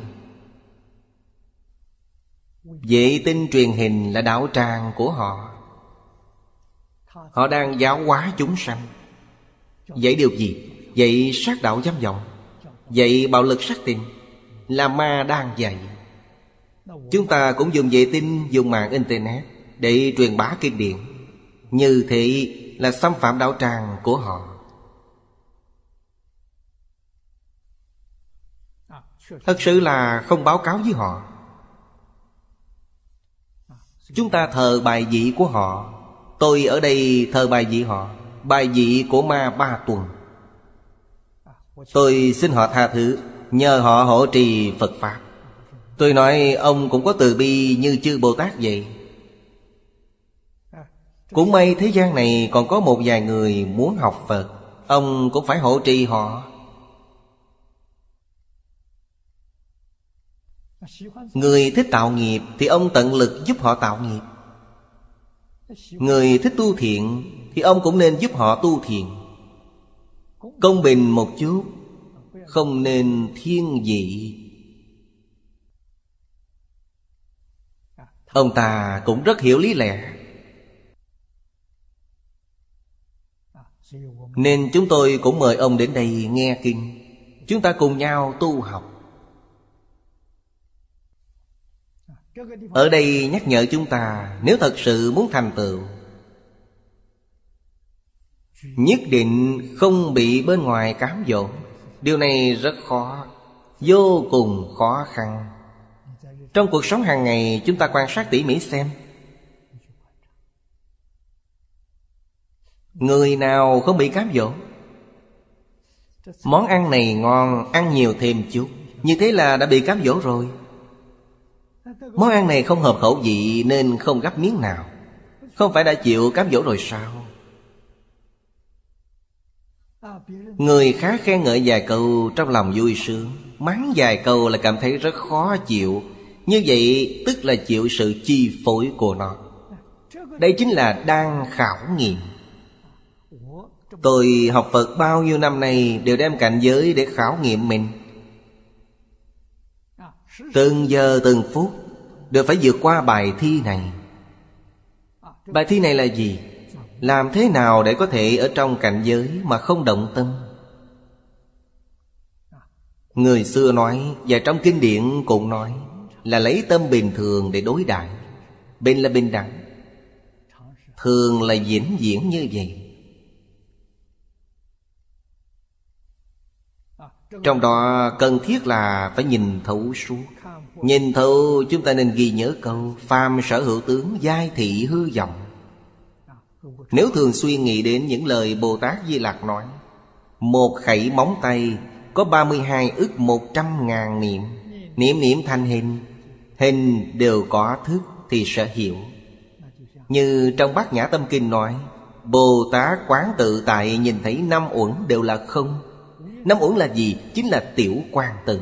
vệ tinh truyền hình là đạo tràng của họ. Họ đang giáo hóa chúng sanh. Vậy điều gì? Vậy sát đạo dâm vọng, vậy bạo lực sát tình, là ma đang dạy. Chúng ta cũng dùng vệ tinh, dùng mạng internet để truyền bá kinh điển. Như thế là xâm phạm đạo tràng của họ. Thật sự là không báo cáo với họ. Chúng ta thờ bài vị của họ. Tôi ở đây thờ bài vị họ, bài vị của ma 3 tuần. Tôi xin họ tha thứ, nhờ họ hộ trì Phật Pháp. Tôi nói ông cũng có từ bi như chư Bồ Tát vậy. Cũng may thế gian này còn có một vài người muốn học Phật, ông cũng phải hộ trì họ. Người thích tạo nghiệp thì ông tận lực giúp họ tạo nghiệp. Người thích tu thiện thì ông cũng nên giúp họ tu thiện. Công bình một chút, không nên thiên vị. Ông ta cũng rất hiểu lý lẽ. Nên chúng tôi cũng mời ông đến đây nghe kinh. Chúng ta cùng nhau tu học. Ở đây nhắc nhở chúng ta, nếu thật sự muốn thành tựu, nhất định không bị bên ngoài cám dỗ. Điều này rất khó, vô cùng khó khăn. Trong cuộc sống hàng ngày, chúng ta quan sát tỉ mỉ xem, người nào không bị cám dỗ? Món ăn này ngon, ăn nhiều thêm chút, như thế là đã bị cám dỗ rồi. Món ăn này không hợp khẩu vị nên không gắp miếng nào, không phải đã chịu cám dỗ rồi sao? Người khác khen ngợi vài câu trong lòng vui sướng, mắng vài câu là cảm thấy rất khó chịu. Như vậy tức là chịu sự chi phối của nó. Đây chính là đang khảo nghiệm. Tôi học Phật bao nhiêu năm nay đều đem cảnh giới để khảo nghiệm mình. Từng giờ từng phút đều phải vượt qua bài thi này. Bài thi này là gì? Làm thế nào để có thể ở trong cảnh giới mà không động tâm? Người xưa nói, và trong kinh điển cũng nói, là lấy tâm bình thường để đối đãi. Bình là bình đẳng, thường là vĩnh viễn như vậy. Trong đó cần thiết là phải nhìn thấu suốt. Nhìn thấu chúng ta nên ghi nhớ câu phàm sở hữu tướng giai thị hư vọng. Nếu thường suy nghĩ đến những lời Bồ Tát Di Lặc nói, một khẩy móng tay có 32 ức 100.000 niệm, niệm niệm thành hình, hình đều có thức thì sẽ hiểu. Như trong Bát Nhã Tâm Kinh nói, Bồ Tát quán tự tại nhìn thấy năm uẩn đều là không. Năm uẩn là gì? Chính là tiểu quang tự,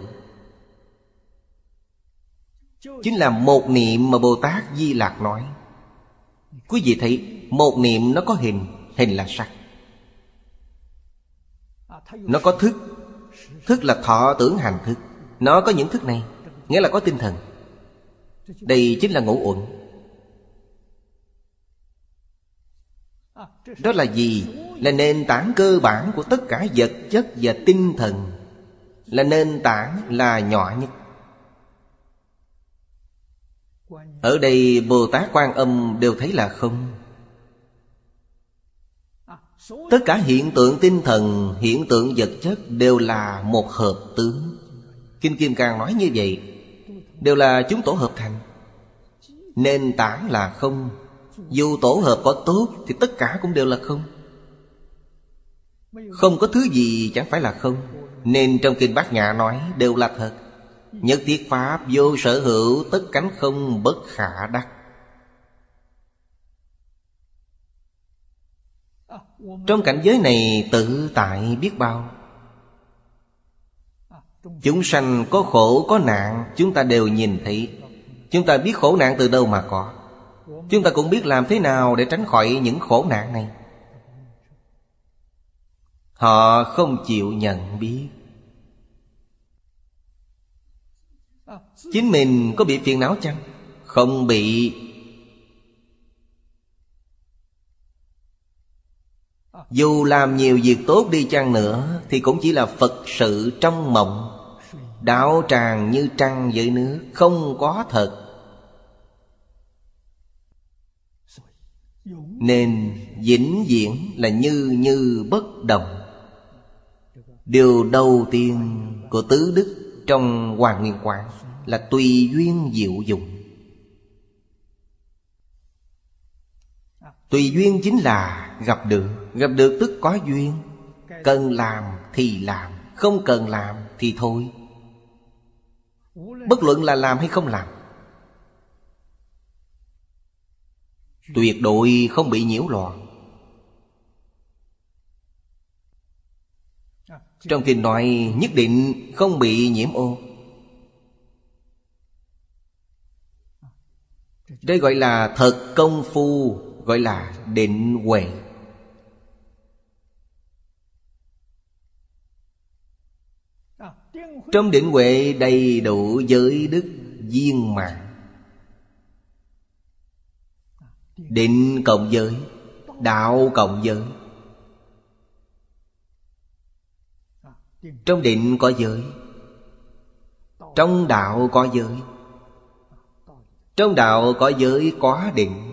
chính là một niệm mà Bồ Tát Di Lặc nói. Quý vị thấy một niệm nó có hình, hình là sắc. Nó có thức, thức là thọ tưởng hành thức. Nó có những thức này, nghĩa là có tinh thần. Đây chính là ngũ uẩn. Đó là gì? Là nền tảng cơ bản của tất cả vật chất và tinh thần. Là nền tảng, là nhỏ nhất. Ở đây Bồ Tát Quan Âm đều thấy là không. Tất cả hiện tượng tinh thần, hiện tượng vật chất đều là một hợp tướng. Kinh Kim Cang nói như vậy, đều là chúng tổ hợp thành. Nền tảng là không, dù tổ hợp có tốt thì tất cả cũng đều là không. Không có thứ gì chẳng phải là không. Nên trong Kinh Bát Nhã nói đều là thật. Nhất thiết pháp vô sở hữu, tất cánh không bất khả đắc. Trong cảnh giới này tự tại biết bao. Chúng sanh có khổ có nạn, chúng ta đều nhìn thấy. Chúng ta biết khổ nạn từ đâu mà có. Chúng ta cũng biết làm thế nào để tránh khỏi những khổ nạn này. Họ không chịu nhận biết. Chính mình có bị phiền não chăng? Không bị. Dù làm nhiều việc tốt đi chăng nữa thì cũng chỉ là Phật sự trong mộng. Đạo tràng như trăng với nước, không có thật. Nên vĩnh viễn là như như bất động. Điều đầu tiên của tứ đức trong Hoàng Nguyên Quán là tùy duyên diệu dụng. Tùy duyên chính là gặp được. Gặp được tức có duyên. Cần làm thì làm, không cần làm thì thôi. Bất luận là làm hay không làm, tuyệt đối không bị nhiễu loạn. Trong kinh nói nhất định không bị nhiễm ô. Đây gọi là thật công phu, gọi là định huệ. Trong định huệ đầy đủ giới đức viên mãn. Định cộng giới, đạo cộng giới. Trong định có giới, trong đạo có giới. Trong đạo có giới có định.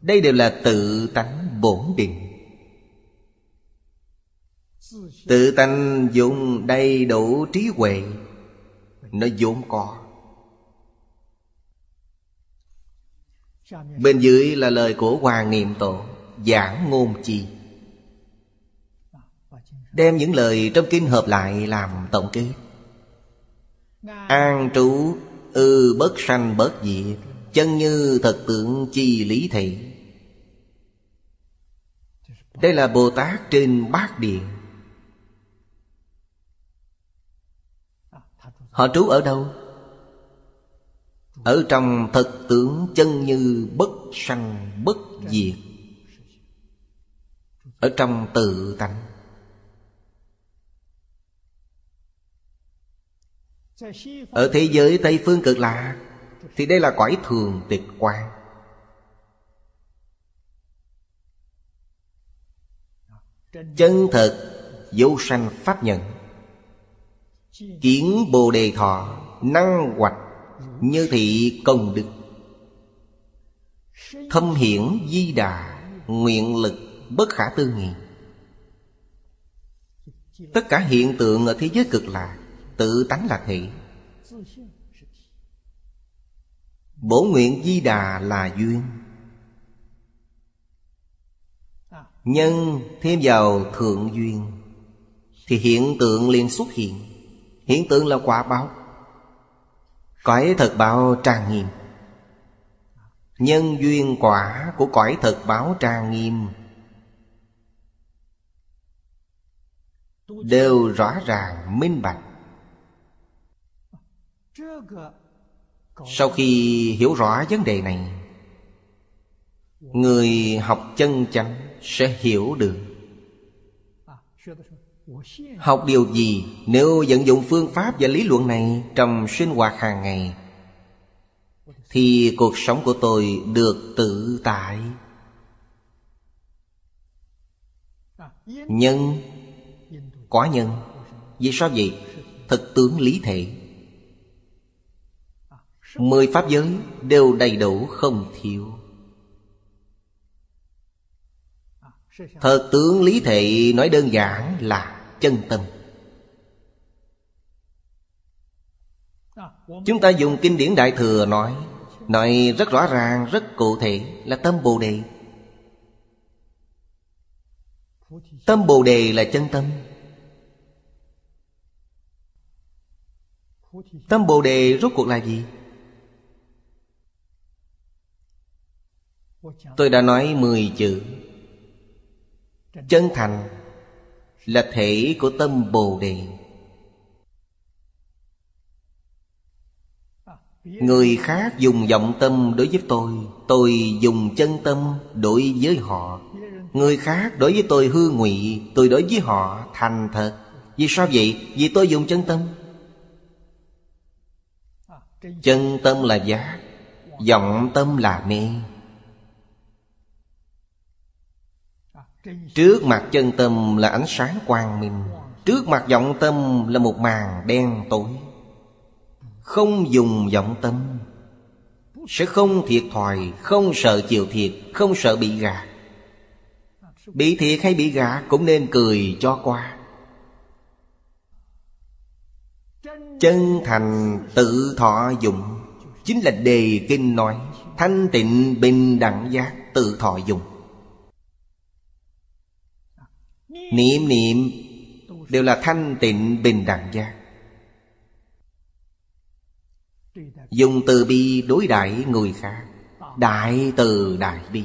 Đây đều là tự tánh bổn định. Tự tánh vốn đầy đủ trí huệ, nó vốn có. Bên dưới là lời của Hoàng Niệm Tổ giảng ngôn chi, đem những lời trong kinh hợp lại làm tổng kết. An trú bất sanh bất diệt, chân như thật tượng chi lý thị. Đây là Bồ Tát trên Bát Điện. Họ trú ở đâu? Ở trong thật tưởng chân như bất sanh bất diệt, ở trong tự tánh. Ở thế giới Tây Phương Cực Lạc thì đây là cõi thường tịch quang. Chân thật vô sanh pháp nhận, kiến bồ đề thọ, năng hoạch như thị công đức, thâm hiển di đà, nguyện lực bất khả tư nghị. Tất cả hiện tượng ở thế giới Cực Lạc, tự tánh là thị. Bổ nguyện Di Đà là duyên. Nhân thêm vào thượng duyên thì hiện tượng liền xuất hiện. Hiện tượng là quả báo, cõi thật báo trang nghiêm. Nhân duyên quả của cõi thật báo trang nghiêm đều rõ ràng minh bạch. Sau khi hiểu rõ vấn đề này, người học chân chánh sẽ hiểu được. Học điều gì nếu vận dụng phương pháp và lý luận này trong sinh hoạt hàng ngày, thì cuộc sống của tôi được tự tại. Nhân, quả nhân. Vì sao vậy? Thực tướng lý thể. 10 pháp giới đều đầy đủ không thiếu. Thật tướng lý thị nói đơn giản là chân tâm. Chúng ta dùng kinh điển Đại Thừa nói rất rõ ràng, rất cụ thể là tâm Bồ Đề. Tâm Bồ Đề là chân tâm. Tâm Bồ Đề rốt cuộc là gì? Tôi đã nói 10 chữ. Chân thành là thể của tâm Bồ Đề. Người khác dùng vọng tâm đối với tôi dùng chân tâm đối với họ. Người khác đối với tôi hư ngụy, tôi đối với họ thành thật. Vì sao vậy? Vì tôi dùng chân tâm. Chân tâm là giác, vọng tâm là mê. Trước mặt chân tâm là ánh sáng quang minh, trước mặt vọng tâm là một màn đen tối. Không dùng vọng tâm sẽ không thiệt thòi, không sợ chịu thiệt, không sợ bị gạt. Bị thiệt hay bị gạt cũng nên cười cho qua. Chân thành tự thọ dụng chính là đề kinh nói thanh tịnh bình đẳng giác tự thọ dụng. Niệm niệm đều là thanh tịnh bình đẳng giác. Dùng từ bi đối đãi người khác, đại từ đại bi.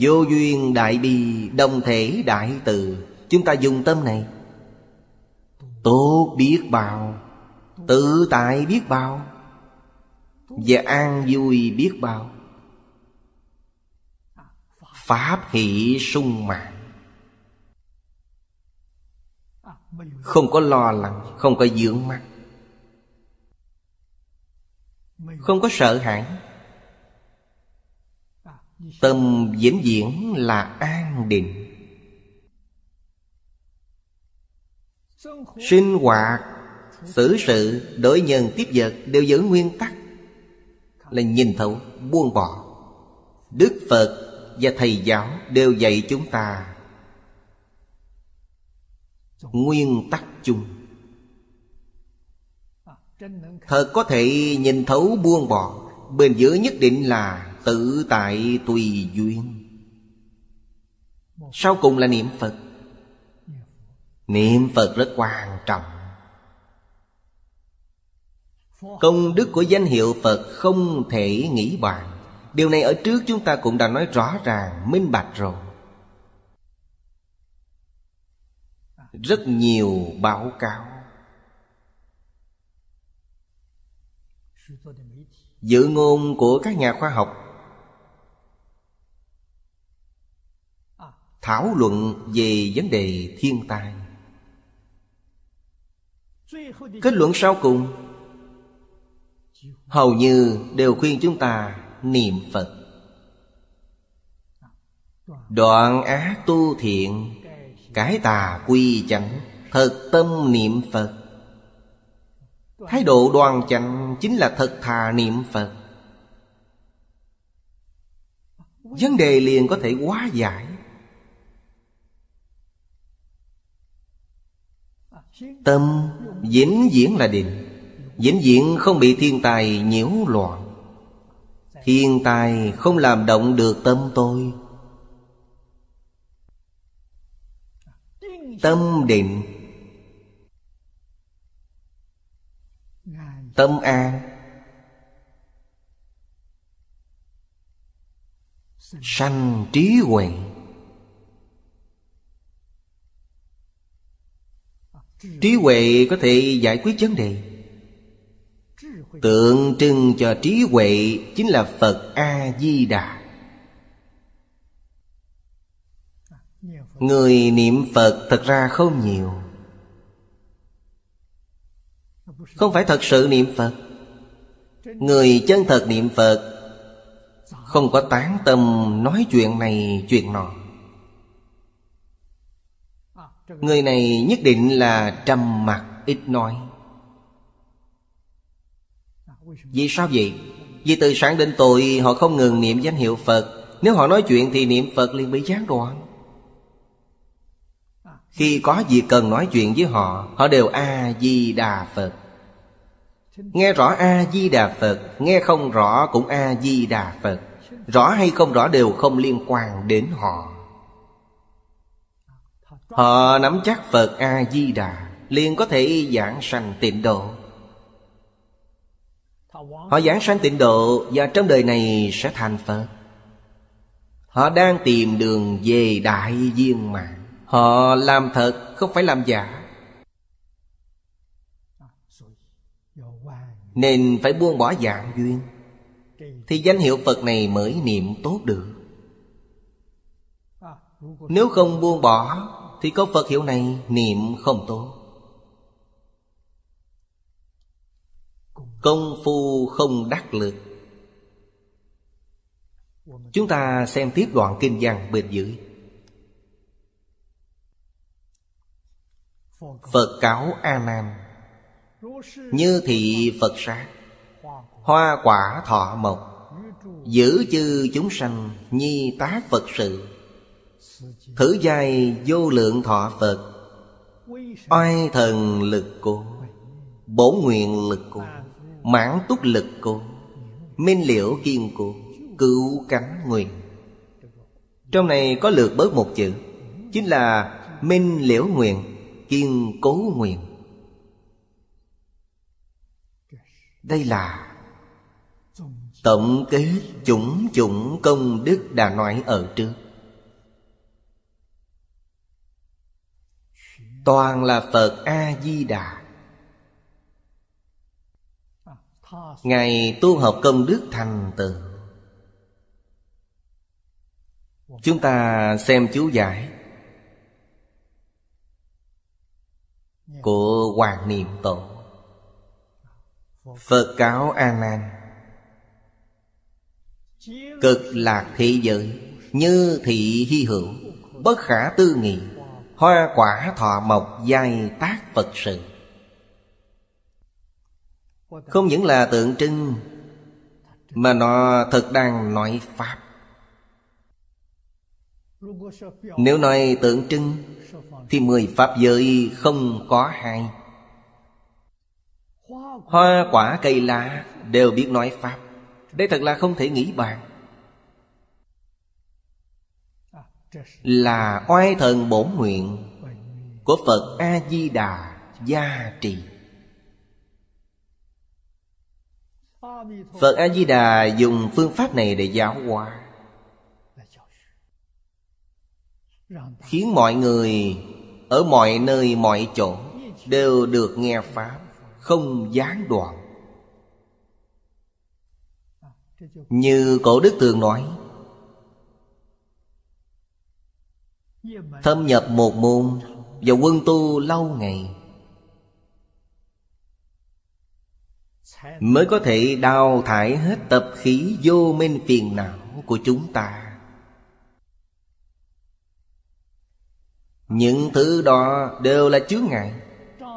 Vô duyên đại bi, đồng thể đại từ. Chúng ta dùng tâm này tốt biết bao, tự tại biết bao, và an vui biết bao. Pháp hỷ sung mãn, không có lo lắng, không có vướng mắc, không có sợ hãi. Tâm vĩnh viễn là an định. Sinh hoạt, xử sự, đối nhân tiếp vật đều giữ nguyên tắc là nhìn thấu, buông bỏ. Đức Phật và Thầy giáo đều dạy chúng ta nguyên tắc chung. Thật có thể nhìn thấu buông bỏ, bên dưới nhất định là tự tại tùy duyên. Sau cùng là niệm Phật. Niệm Phật rất quan trọng. Công đức của danh hiệu Phật không thể nghĩ bàn. Điều này ở trước chúng ta cũng đã nói rõ ràng, minh bạch rồi. Rất nhiều báo cáo, dự ngôn của các nhà khoa học thảo luận về vấn đề thiên tai. Kết luận sau cùng hầu như đều khuyên chúng ta niệm Phật. Đoạn ác tu thiện, cái tà quy chánh, thật tâm niệm Phật. Thái độ đoan chánh chính là thật thà niệm Phật. Vấn đề liền có thể hóa giải. Tâm vĩnh viễn là định, vĩnh viễn không bị thiên tai nhiễu loạn. Thiên tai không làm động được tâm tôi. Tâm định, tâm an, sanh trí huệ. Trí huệ có thể giải quyết vấn đề. Tượng trưng cho trí huệ chính là Phật A Di Đà. Người niệm Phật thật ra không nhiều, không phải thật sự niệm Phật. Người chân thật niệm Phật không có tán tâm nói chuyện này chuyện nọ. Người này nhất định là trầm mặc ít nói. Vì sao vậy? Vì từ sáng đến tối họ không ngừng niệm danh hiệu Phật. Nếu họ nói chuyện thì niệm Phật liền bị gián đoạn. Khi có gì cần nói chuyện với họ, họ đều A Di Đà Phật. Nghe rõ A Di Đà Phật, nghe không rõ cũng A Di Đà Phật. Rõ hay không rõ đều không liên quan đến họ. Họ nắm chắc Phật A Di Đà liền có thể giảng sanh tịnh độ. Họ giảng sanh tịnh độ và trong đời này sẽ thành Phật. Họ đang tìm đường về đại viên mãn. Họ làm thật không phải làm giả. Nên phải buông bỏ dạng duyên thì danh hiệu Phật này mới niệm tốt được. Nếu không buông bỏ thì có Phật hiệu này niệm không tốt. Công phu không đắc lực. Chúng ta xem tiếp đoạn kinh văn bên dưới. Phật cáo A Nan: như thị Phật sát, hoa quả thọ mộc, giữ chư chúng sanh nhi tác Phật sự. Thử giai vô lượng thọ Phật, oai thần lực cố, bổ nguyện lực cố, mãn túc lực cố, minh liễu kiên cố, cửu cánh nguyện. Trong này có lượt bớt một chữ, chính là minh liễu nguyện, kiên cố nguyện. Đây là tổng kết chủng chủng công đức đã nói ở trước. Toàn là Phật A-di-đà. Ngài tu học công đức thành tựu. Chúng ta xem chú giải của Hoàng Niệm Tổ. Phật cáo A Nan: cực lạc thế giới, như thị hy hữu, bất khả tư nghị, hoa quả thọ mộc, giai tác Phật sự. Không những là tượng trưng mà nó thật đang nói pháp. Nếu nói tượng trưng thì 10 pháp giới không có hai. Hoa quả cây lá đều biết nói pháp. Đây thật là không thể nghĩ bàn. Là oai thần bổn nguyện của Phật A-di-đà gia trì. Phật A-di-đà dùng phương pháp này để giáo hóa, khiến mọi người ở mọi nơi mọi chỗ đều được nghe pháp, không gián đoạn. Như cổ đức thường nói, thâm nhập một môn và quân tu lâu ngày mới có thể đào thải hết tập khí vô minh phiền não của chúng ta. Những thứ đó đều là chướng ngại.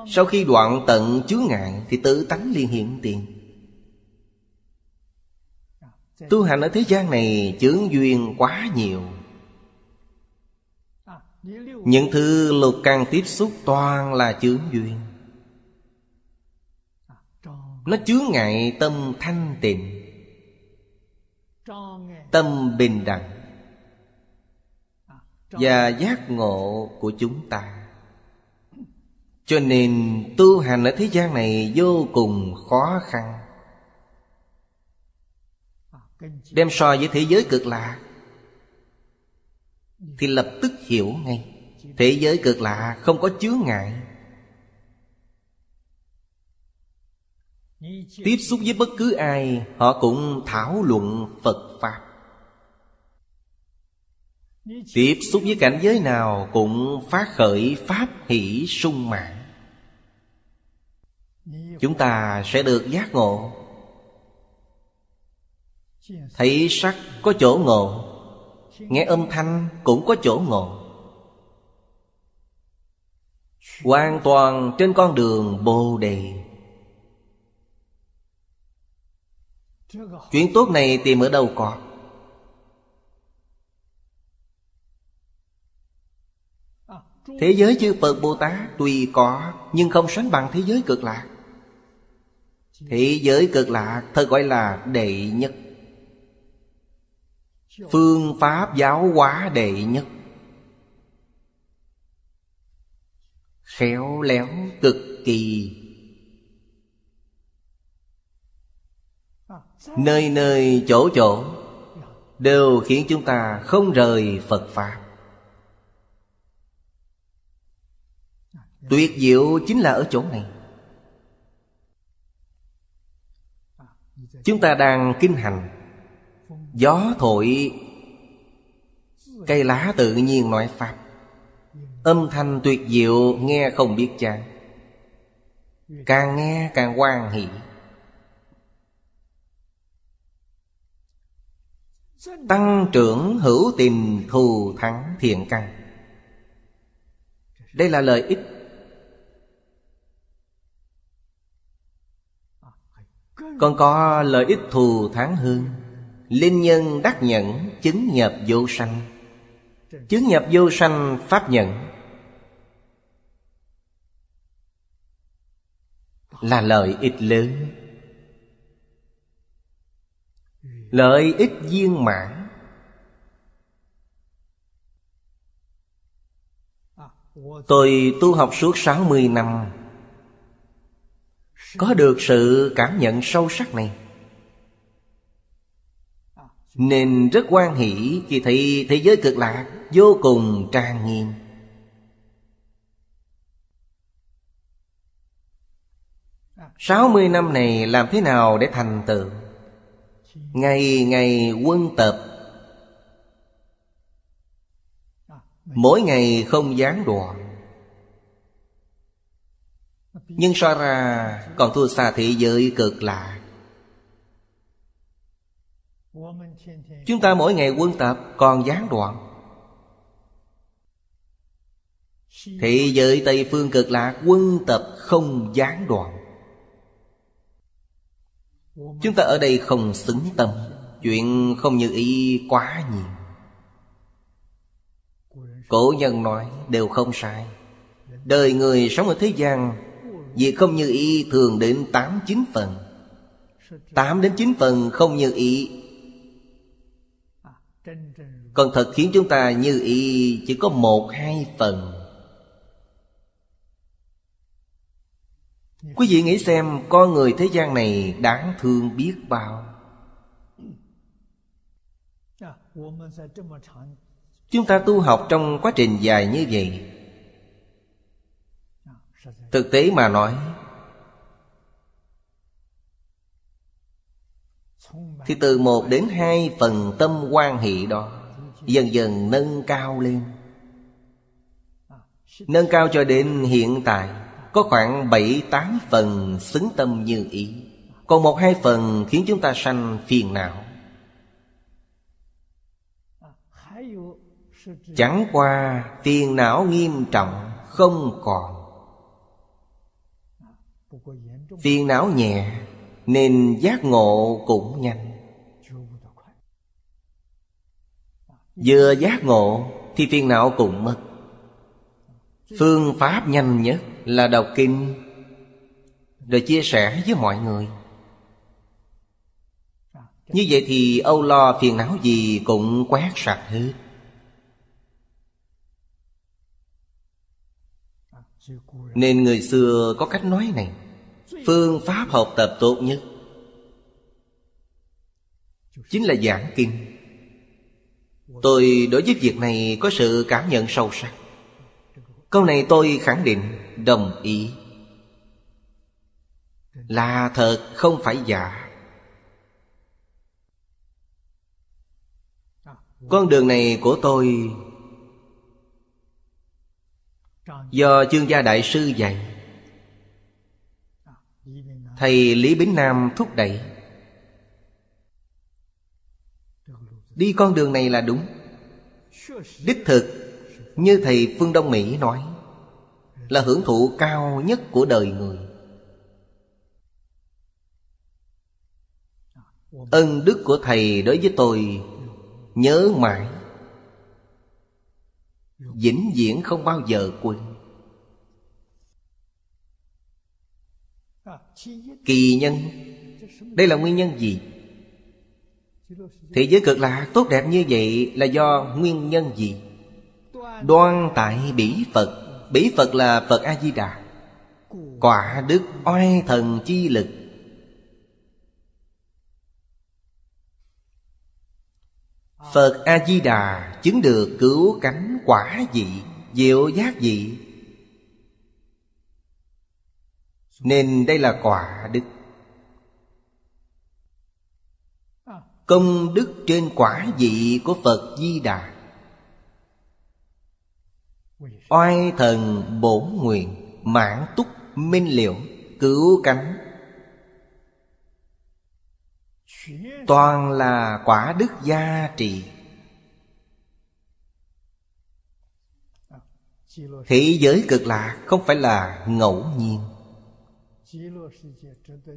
Sau khi đoạn tận chướng ngại thì tự tánh liền hiện tiền. Tu hành ở thế gian này chướng duyên quá nhiều. Những thứ lục căn tiếp xúc toàn là chướng duyên. Nó chướng ngại tâm thanh tịnh, tâm bình đẳng và giác ngộ của chúng ta. Cho nên tu hành ở thế gian này vô cùng khó khăn. Đem so với thế giới cực lạc thì lập tức hiểu ngay, thế giới cực lạ không có chướng ngại. Tiếp xúc với bất cứ ai, họ cũng thảo luận Phật Pháp. Tiếp xúc với cảnh giới nào cũng phát khởi pháp hỷ sung mãn. Chúng ta sẽ được giác ngộ, thấy sắc có chỗ ngộ, nghe âm thanh cũng có chỗ ngộ. Hoàn toàn trên con đường Bồ Đề. Chuyện tốt này tìm ở đâu có? Thế giới chư Phật Bồ Tát tuy có, nhưng không sánh bằng thế giới cực lạc. Thế giới cực lạc thật gọi là đệ nhất, phương pháp giáo hóa đệ nhất, khéo léo cực kỳ. Nơi nơi chỗ chỗ đều khiến chúng ta không rời Phật Pháp. Tuyệt diệu chính là ở chỗ này. Chúng ta đang kinh hành, gió thổi cây lá tự nhiên nói Pháp, âm thanh tuyệt diệu nghe không biết chán, càng nghe càng hoan hỷ. Tăng trưởng hữu tình, thù thắng thiện căn. Đây là lợi ích. Còn có lợi ích thù thắng hơn. Linh nhân đắc nhẫn, chứng nhập vô sanh. Chứng nhập vô sanh pháp nhẫn là lợi ích lớn, lợi ích viên mãn. Tôi tu học suốt 60 năm, có được sự cảm nhận sâu sắc này, nên rất hoan hỷ khi thấy thế giới cực lạc vô cùng trang nghiêm. Sáu mươi năm này làm thế nào để thành tựu? Ngày ngày quân tập, mỗi ngày không gián đoạn. Nhưng so ra còn thua xa thế giới cực lạc. Chúng ta mỗi ngày quân tập còn gián đoạn. Thế giới Tây Phương cực lạc quân tập không gián đoạn. Chúng ta ở đây không xứng tâm, chuyện không như ý quá nhiều. Cổ nhân nói đều không sai. Đời người sống ở thế gian, việc không như ý thường đến 8-9 phần. 8 đến 9 phần không như ý. Còn thật khiến chúng ta như ý chỉ có 1-2 phần. Quý vị nghĩ xem, con người thế gian này đáng thương biết bao. Chúng ta tu học trong quá trình dài như vậy, thực tế mà nói thì từ 1 đến 2 phần tâm hoan hỷ đó dần dần nâng cao lên. Nâng cao cho đến hiện tại có khoảng 7-8 phần xứng tâm như ý. Còn 1-2 phần khiến chúng ta sanh phiền não. Chẳng qua phiền não nghiêm trọng không còn. Phiền não nhẹ nên giác ngộ cũng nhanh. Vừa giác ngộ thì phiền não cũng mất. Phương pháp nhanh nhất là đọc kinh rồi chia sẻ với mọi người. Như vậy thì âu lo phiền não gì cũng quét sạch hết. Nên người xưa có cách nói này: phương pháp học tập tốt nhất chính là giảng kinh. Tôi đối với việc này có sự cảm nhận sâu sắc. Câu này tôi khẳng định, đồng ý, là thật không phải giả. Con đường này của tôi do Chương Gia Đại Sư dạy, thầy Lý Bính Nam thúc đẩy. Đi con đường này là đúng. Đích thực như thầy Phương Đông Mỹ nói, là hưởng thụ cao nhất của đời người. Ân đức của thầy đối với tôi nhớ mãi, vĩnh viễn không bao giờ quên. Kỳ nhân, đây là nguyên nhân gì? Thế giới cực lạc tốt đẹp như vậy là do nguyên nhân gì? Đoan tại bỉ Phật. Bỉ Phật là Phật A Di Đà, quả đức oai thần chi lực. Phật A Di Đà chứng được cứu cánh quả vị, diệu giác vị. Nên đây là quả đức. Công đức trên quả vị của Phật Di Đà, oai thần bổn nguyện, mãn túc minh liễu, cứu cánh, toàn là quả đức gia trì. Thế giới cực lạc không phải là ngẫu nhiên.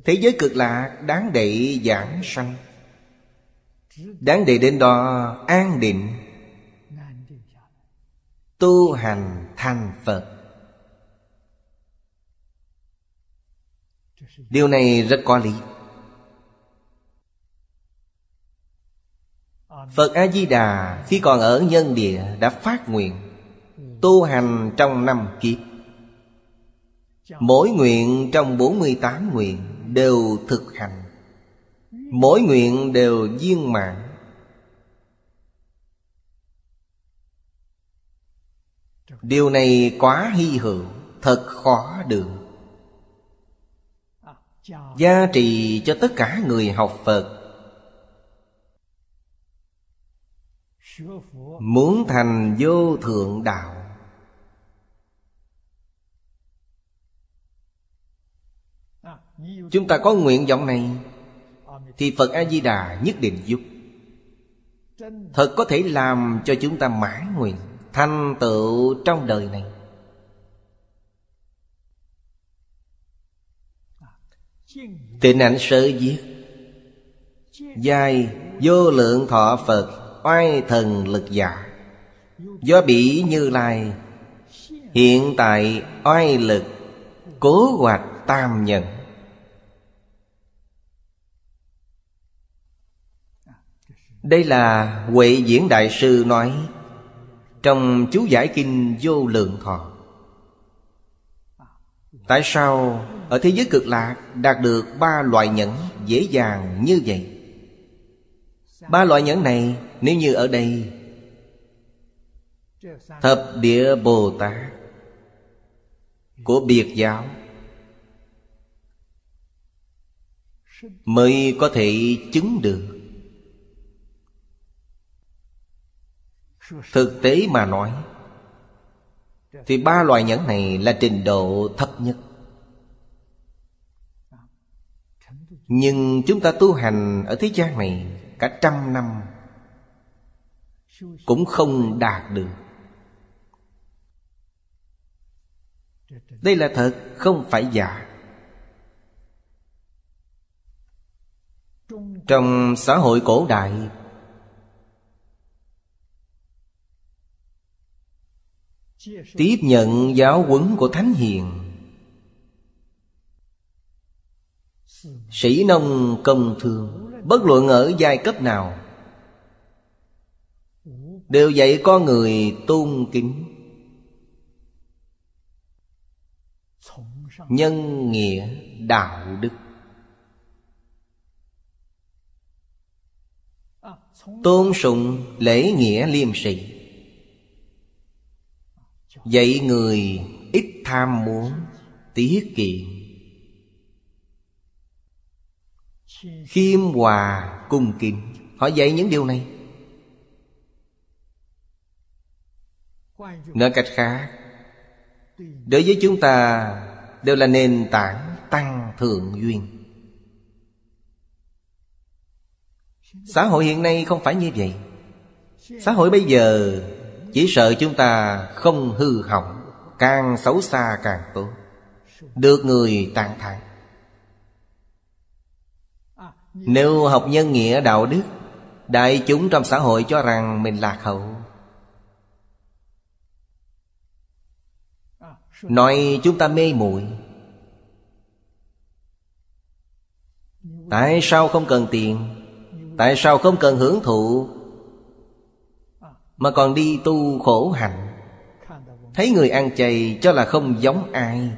Thế giới cực lạc đáng để giảng sanh, đáng để đến đó an định, tu hành thành Phật. Điều này rất có lý. Phật A-di-đà khi còn ở nhân địa đã phát nguyện tu hành trong 5 kiếp. Mỗi nguyện trong 48 nguyện đều thực hành, mỗi nguyện đều viên mãn. Điều này quá hy hữu, thật khó được. Gia trì cho tất cả người học Phật. Muốn thành vô thượng đạo, chúng ta có nguyện vọng này thì Phật A-di-đà nhất định giúp. Thật có thể làm cho chúng ta mãn nguyện, thành tựu trong đời này. Tịnh ảnh sơ diệt, giai vô lượng thọ Phật, oai thần lực giả. Do bỉ Như Lai hiện tại oai lực, cố hoạch tam nhân. Đây là Huệ Diễn Đại Sư nói trong chú giải kinh Vô Lượng Thọ. Tại sao ở thế giới cực lạc đạt được 3 loại nhẫn dễ dàng như vậy? 3 loại nhẫn này nếu như ở đây thập địa Bồ Tát của biệt giáo mới có thể chứng được. Thực tế mà nói thì 3 loại nhẫn này là trình độ thấp nhất. Nhưng chúng ta tu hành ở thế gian này cả 100 năm cũng không đạt được. Đây là thật không phải giả. Trong xã hội cổ đại, tiếp nhận giáo huấn của thánh hiền. Sĩ nông công thương, bất luận ở giai cấp nào, đều dạy con người tôn kính, nhân nghĩa đạo đức. Tôn sùng lễ nghĩa liêm sĩ, dạy người ít tham muốn, tiết kiệm, khiêm hòa cung kính. Họ dạy những điều này. Nói cách khác, đối với chúng ta đều là nền tảng tăng thượng duyên. Xã hội hiện nay không phải như vậy. Xã hội bây giờ chỉ sợ chúng ta không hư hỏng, càng xấu xa càng tốt, được người tán thán. Nếu học nhân nghĩa đạo đức, đại chúng trong xã hội cho rằng mình lạc hậu, nói chúng ta mê muội. Tại sao không cần tiền? Tại sao không cần hưởng thụ mà còn đi tu khổ hạnh? Thấy người ăn chay cho là không giống ai,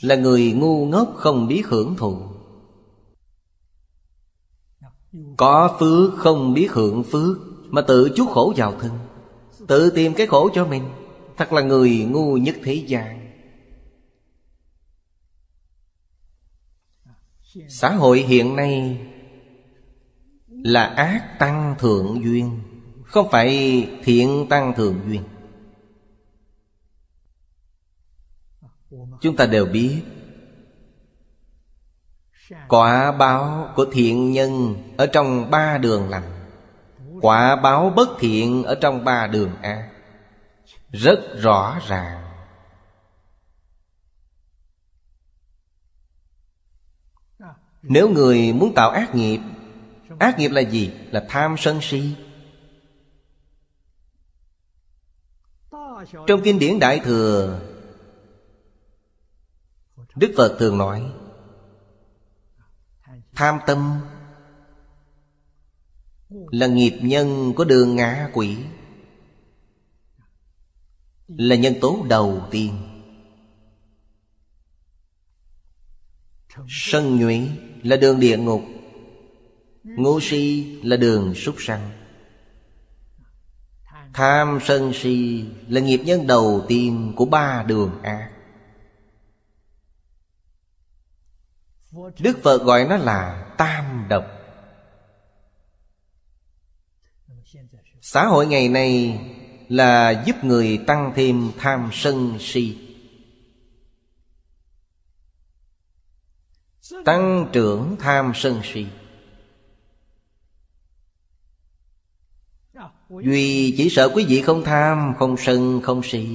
là người ngu ngốc không biết hưởng thụ. Có phước không biết hưởng phước, mà tự chuốc khổ vào thân, tự tìm cái khổ cho mình, thật là người ngu nhất thế gian. Xã hội hiện nay là ác tăng thượng duyên, không phải thiện tăng thượng duyên. Chúng ta đều biết quả báo của thiện nhân ở trong ba đường lành, quả báo bất thiện ở trong ba đường ác, rất rõ ràng. Nếu người muốn tạo ác nghiệp, ác nghiệp là gì? Là tham sân si. Trong kinh điển Đại Thừa, Đức Phật thường nói tham tâm là nghiệp nhân của đường ngạ quỷ, là nhân tố đầu tiên. Sân nhuệ là đường địa ngục, ngu si là đường súc sanh. Tham sân si là nghiệp nhân đầu tiên của ba đường ác. Đức Phật gọi nó là tam độc. Xã hội ngày nay là giúp người tăng thêm tham sân si, tăng trưởng tham sân si. Duy chỉ sợ quý vị không tham, không sân, không si.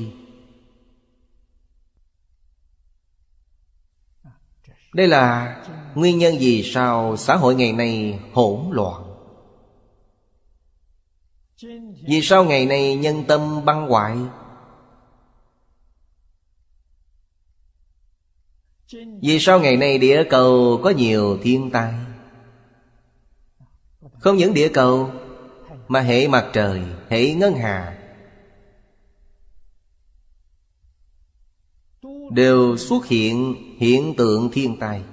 Đây là nguyên nhân vì sao xã hội ngày nay hỗn loạn, vì sao ngày nay nhân tâm băng hoại, vì sao ngày nay địa cầu có nhiều thiên tai. Không những địa cầu, mà hệ mặt trời, hệ ngân hà đều xuất hiện hiện tượng thiên tai.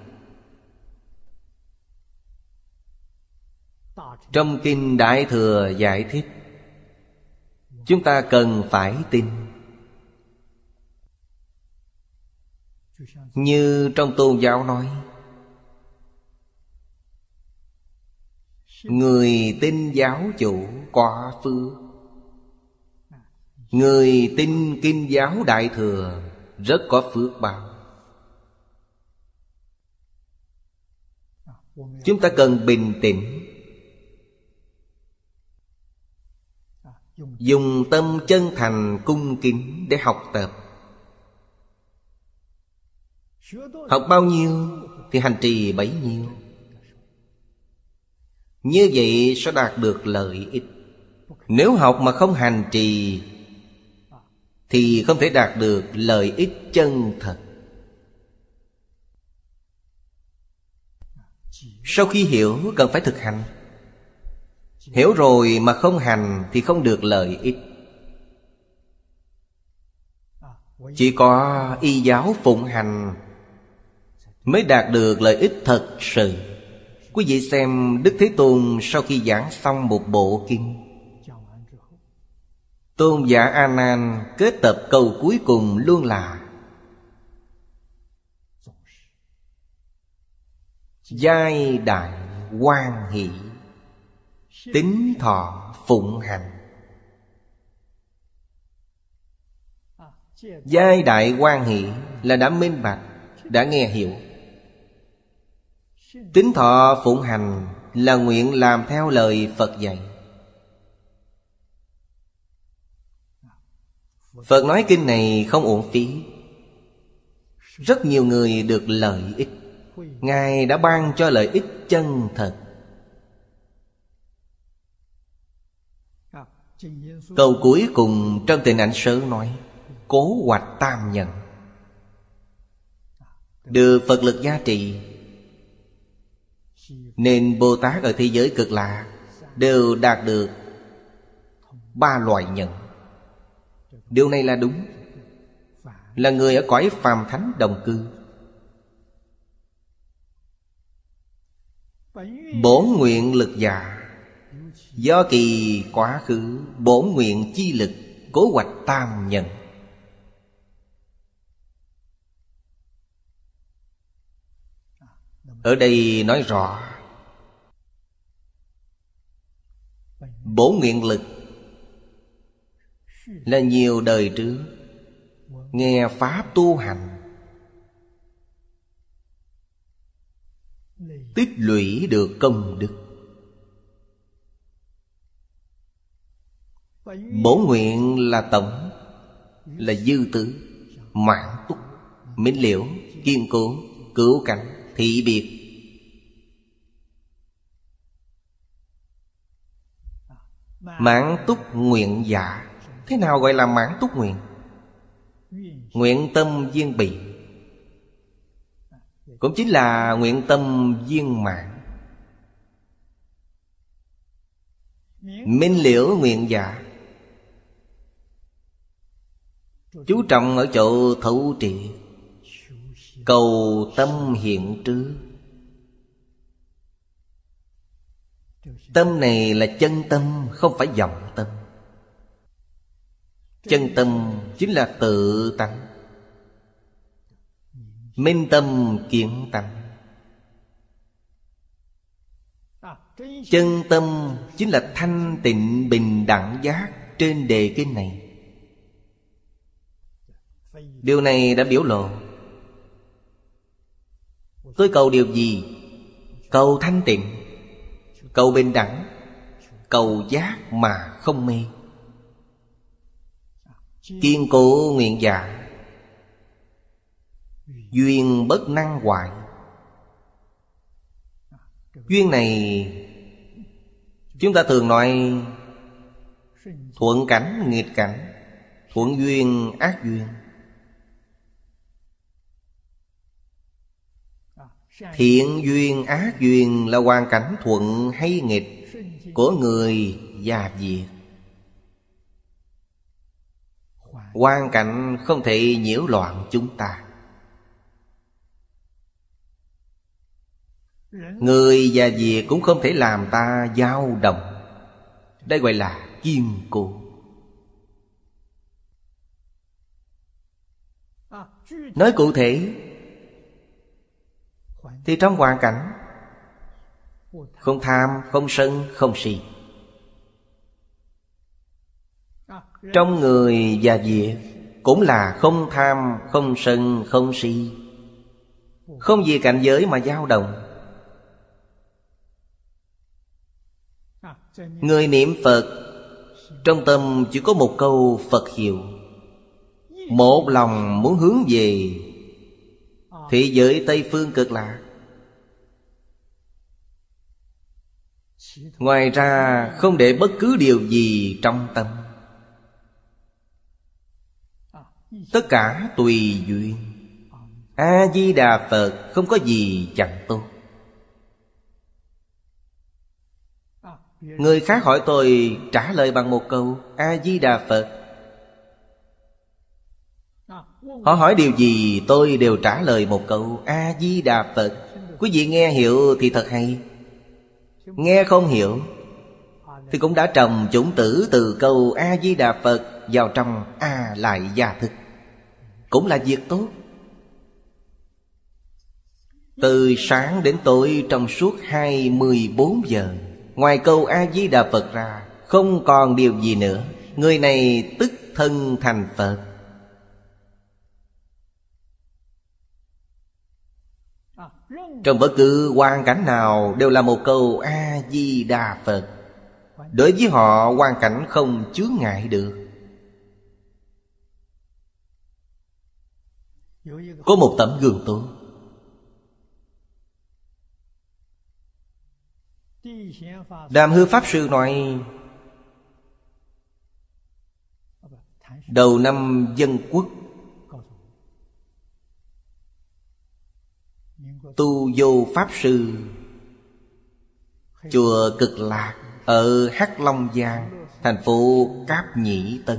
Trong kinh Đại Thừa giải thích, chúng ta cần phải tin. Như trong tôn giáo nói, người tin giáo chủ có phước, người tin kinh giáo Đại Thừa rất có phước báo. Chúng ta cần bình tĩnh, dùng tâm chân thành cung kính để học tập. Học bao nhiêu thì hành trì bấy nhiêu, như vậy sẽ đạt được lợi ích. Nếu học mà không hành trì thì không thể đạt được lợi ích chân thật. Sau khi hiểu cần phải thực hành. Hiểu rồi mà không hành thì không được lợi ích. Chỉ có y giáo phụng hành mới đạt được lợi ích thật sự. Quý vị xem Đức Thế Tôn sau khi giảng xong một bộ kinh, Tôn giả A Nan kết tập câu cuối cùng luôn là giai đại hoan hỷ, tín thọ phụng hành. Giai đại hoan hỷ là đã minh bạch, đã nghe hiểu. Tín thọ phụng hành là nguyện làm theo lời Phật dạy. Phật nói kinh này không uổng phí, rất nhiều người được lợi ích. Ngài đã ban cho lợi ích chân thật. Câu cuối cùng trong Tịnh Ảnh Sớ nói cố hoạch tam nhận, được Phật lực gia trì, nên Bồ Tát ở thế giới Cực Lạc đều đạt được ba loại nhận. Điều này là đúng, là người ở cõi phàm thánh đồng cư. Bổn nguyện lực giả, do kỳ quá khứ bổn nguyện chi lực, cố hoạch tam nhận. Ở đây nói rõ bổn nguyện lực là nhiều đời trước nghe pháp tu hành tích lũy được công đức. Bổn nguyện là tổng, là dư tử, mãn túc, minh liễu, kiên cố, cứu cảnh, thị biệt. Mãn túc nguyện giả. Thế nào gọi là mãn túc nguyện? Nguyện tâm viên bị, cũng chính là nguyện tâm viên mãn. Minh liễu nguyện giả chú trọng ở chỗ thấu trị, cầu tâm hiện trước. Tâm này là chân tâm, không phải vọng tâm. Chân tâm chính là tự tánh, minh tâm kiến tánh. Chân tâm chính là thanh tịnh bình đẳng giác trên đề kinh này. Điều này đã biểu lộ. Tôi cầu điều gì? Cầu thanh tịnh, cầu bình đẳng, cầu giác mà không mê. Kiên cố nguyện giả, duyên bất năng hoại. Duyên này chúng ta thường nói thuận cảnh, nghịch cảnh, thuận duyên, ác duyên. Thiện duyên, ác duyên là hoàn cảnh thuận hay nghịch của người già diệt. Hoàn cảnh không thể nhiễu loạn chúng ta. Người già diệt cũng không thể làm ta dao động. Đây gọi là kiên cố. Nói cụ thể thì trong hoàn cảnh không tham, không sân, không si. Trong người già diệt cũng là không tham, không sân, không si, không vì cảnh giới mà dao động. Người niệm Phật trong tâm chỉ có một câu Phật hiệu, một lòng muốn hướng về thế giới Tây Phương Cực Lạc. Ngoài ra không để bất cứ điều gì trong tâm. Tất cả tùy duyên. A Di Đà Phật không có gì chẳng tốt. Người khác hỏi tôi trả lời bằng một câu A Di Đà Phật. Họ hỏi điều gì tôi đều trả lời một câu A Di Đà Phật. Quý vị nghe hiểu thì thật hay, nghe không hiểu thì cũng đã trồng chủng tử từ câu A Di Đà Phật vào trong A Lại Gia Thức, cũng là việc tốt. Từ sáng đến tối trong suốt 24 giờ, ngoài câu A Di Đà Phật ra không còn điều gì nữa. Người này tức thân thành Phật. Trong bất cứ hoàn cảnh nào đều là một câu A Di Đà Phật. Đối với họ hoàn cảnh không chướng ngại được. Có một tấm gương tốt. Đàm Hư Pháp Sư nói đầu năm dân quốc, Tu Vô Pháp Sư chùa Cực Lạc ở Hắc Long Giang, thành phố Cáp Nhĩ Tân.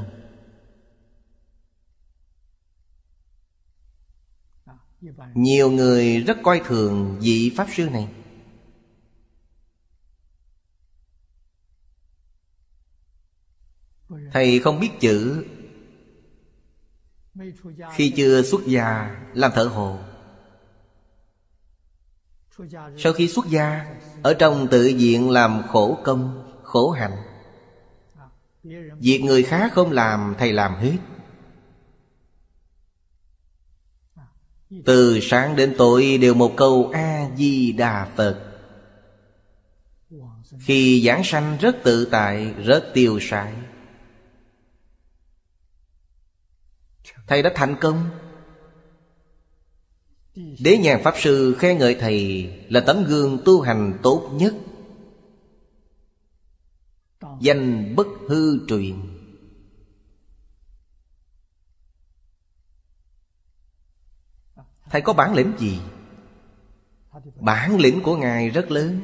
Nhiều người rất coi thường vị Pháp Sư này. Thầy không biết chữ. Khi chưa xuất gia làm thợ hồ, sau khi xuất gia ở trong tự viện làm khổ công, khổ hạnh. Việc người khác không làm, thầy làm hết. Từ sáng đến tối đều một câu A Di Đà Phật. Khi giảng sanh rất tự tại, rất tiêu sái. Thầy đã thành công. Đế Nhàn Pháp Sư khen ngợi thầy là tấm gương tu hành tốt nhất, danh bất hư truyền. Thầy có bản lĩnh gì? Bản lĩnh của ngài rất lớn.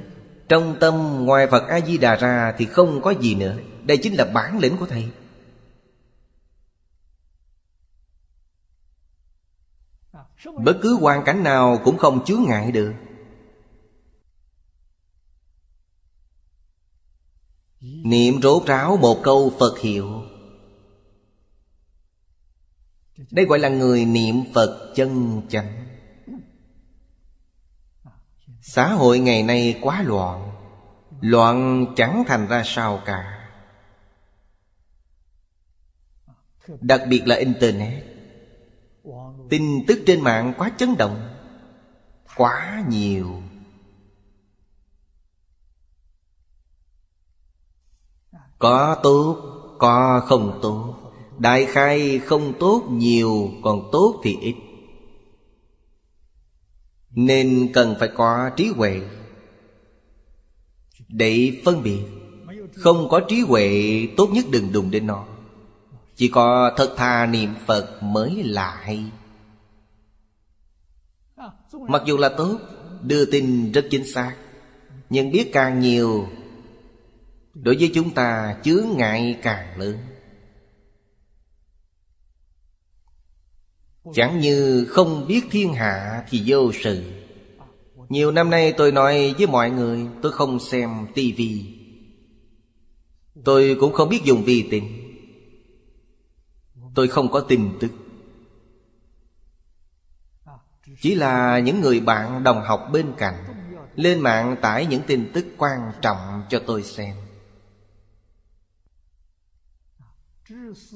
Trong tâm ngoài Phật A Di Đà ra thì không có gì nữa. Đây chính là bản lĩnh của thầy. Bất cứ hoàn cảnh nào cũng không chướng ngại được. Niệm rốt ráo một câu Phật hiệu, đây gọi là người niệm Phật chân chánh. Xã hội ngày nay quá loạn, loạn chẳng thành ra sao cả. Đặc biệt là Internet, tin tức trên mạng quá chấn động, quá nhiều. Có tốt, có không tốt. Đại khai không tốt nhiều, còn tốt thì ít. Nên cần phải có trí huệ để phân biệt. Không có trí huệ tốt nhất đừng đụng đến nó. Chỉ có thật thà niệm Phật mới là hay. Mặc dù là tốt, đưa tin rất chính xác, nhưng biết càng nhiều, đối với chúng ta chướng ngại càng lớn. Chẳng như không biết thiên hạ thì vô sự. Nhiều năm nay tôi nói với mọi người, tôi không xem tivi, tôi cũng không biết dùng vi tính, tôi không có tin tức. Chỉ là những người bạn đồng học bên cạnh lên mạng tải những tin tức quan trọng cho tôi xem.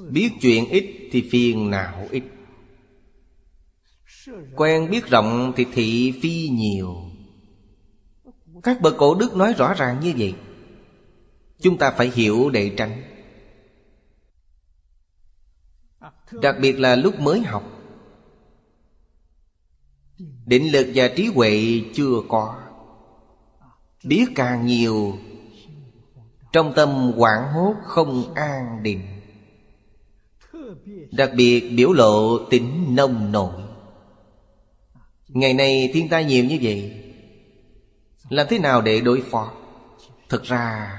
Biết chuyện ít thì phiền não ít, quen biết rộng thì thị phi nhiều. Các bậc cổ đức nói rõ ràng như vậy, chúng ta phải hiểu để tránh. Đặc biệt là lúc mới học, định lực và trí huệ chưa có, biết càng nhiều trong tâm hoảng hốt không an định, đặc biệt biểu lộ tính nông nổi. Ngày nay thiên tai nhiều như vậy, làm thế nào để đối phó? Thực ra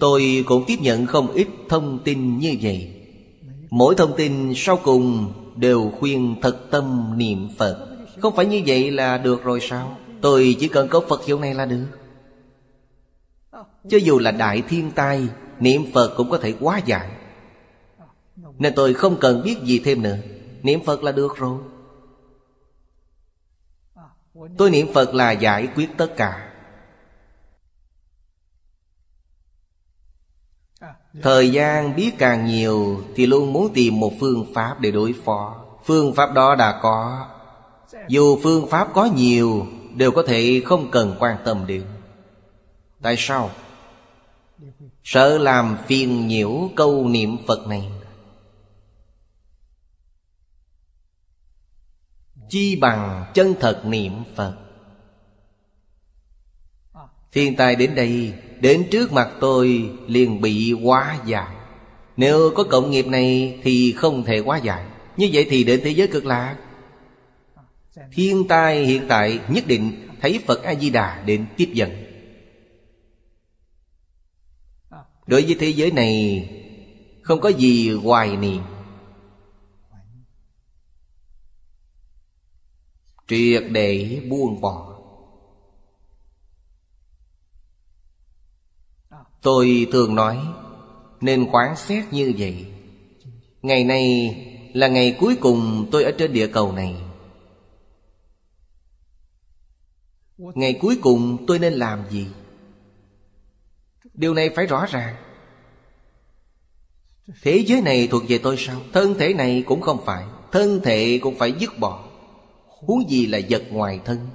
tôi cũng tiếp nhận không ít thông tin như vậy. Mỗi thông tin sau cùng đều khuyên thật tâm niệm Phật. Không phải như vậy là được rồi sao? Tôi chỉ cần có Phật hiệu này là được. Cho dù là đại thiên tai, niệm Phật cũng có thể hóa giải. Nên tôi không cần biết gì thêm nữa, niệm Phật là được rồi. Tôi niệm Phật là giải quyết tất cả. Thời gian biết càng nhiều thì luôn muốn tìm một phương pháp để đối phó. Phương pháp đó đã có. Dù phương pháp có nhiều, đều có thể không cần quan tâm đến. Tại sao? Sợ làm phiền nhiễu câu niệm Phật này. Chi bằng chân thật niệm Phật. Thiên tai đến đây, đến trước mặt tôi liền bị hóa giải. Nếu có cộng nghiệp này thì không thể hóa giải. Như vậy thì đến thế giới cực lạc. Thiên tai hiện tại nhất định thấy Phật A Di Đà đến tiếp dẫn. Đối với thế giới này không có gì hoài niệm. Triệt để buông bỏ. Tôi thường nói nên quán xét như vậy. Ngày nay là ngày cuối cùng tôi ở trên địa cầu này. Ngày cuối cùng tôi nên làm gì? Điều này phải rõ ràng. Thế giới này thuộc về tôi sao? Thân thể này cũng không phải. Thân thể cũng phải dứt bỏ, huống gì là vật ngoài thân.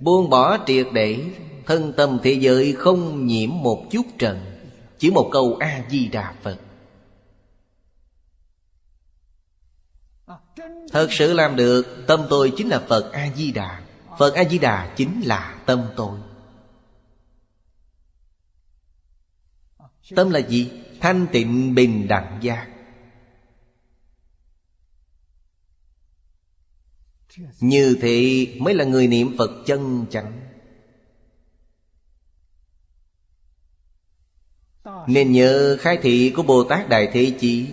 Buông bỏ triệt để, thân tâm thế giới không nhiễm một chút trần. Chỉ một câu A Di Đà Phật. Thật sự làm được, tâm tôi chính là Phật A Di Đà. Phật A Di Đà chính là tâm tôi. Tâm là gì? Thanh tịnh bình đẳng giác. Như thế mới là người niệm Phật chân chánh. Nên nhớ khai thị của Bồ Tát Đại Thế Chí,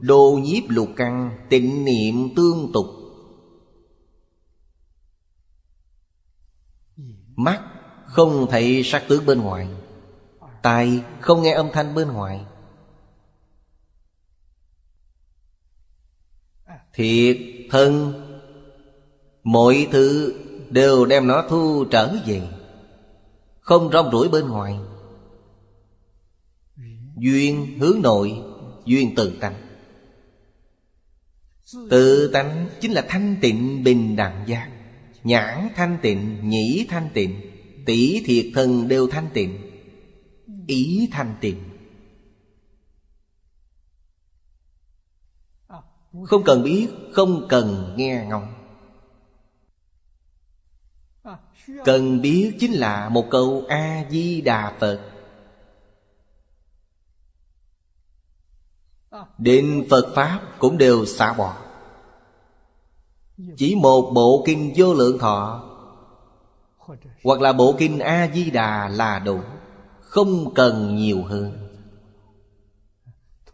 đô nhiếp lục căn, tịnh niệm tương tục. Mắt không thấy sắc tướng bên ngoài, tai không nghe âm thanh bên ngoài. Thiệt thân mọi thứ đều đem nó thu trở về, không rong ruổi bên ngoài. Duyên hướng nội, duyên tự tánh. Tự tánh chính là thanh tịnh bình đẳng giác. Nhãn thanh tịnh, nhĩ thanh tịnh, tỷ thiệt thân đều thanh tịnh, ý thanh tịnh. Không cần biết, không cần nghe ngóng. Cần biết chính là một câu A Di Đà Phật. Định Phật Pháp cũng đều xả bỏ. Chỉ một bộ kinh Vô Lượng Thọ hoặc là bộ kinh A Di Đà là đủ, không cần nhiều hơn.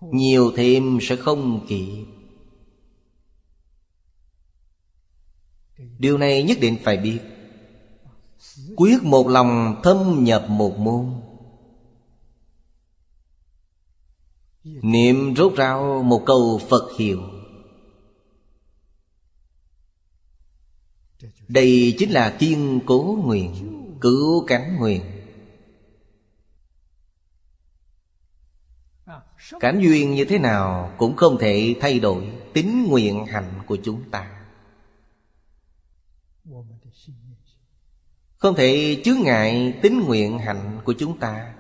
Nhiều thêm sẽ không kịp. Điều này nhất định phải biết. Quyết một lòng thâm nhập một môn, niệm rốt ráo một câu Phật hiệu. Đây chính là kiên cố nguyện, cứu cánh nguyện. Cảnh duyên như thế nào cũng không thể thay đổi tín nguyện hạnh của chúng ta. Không thể chướng ngại tín nguyện hạnh của chúng ta.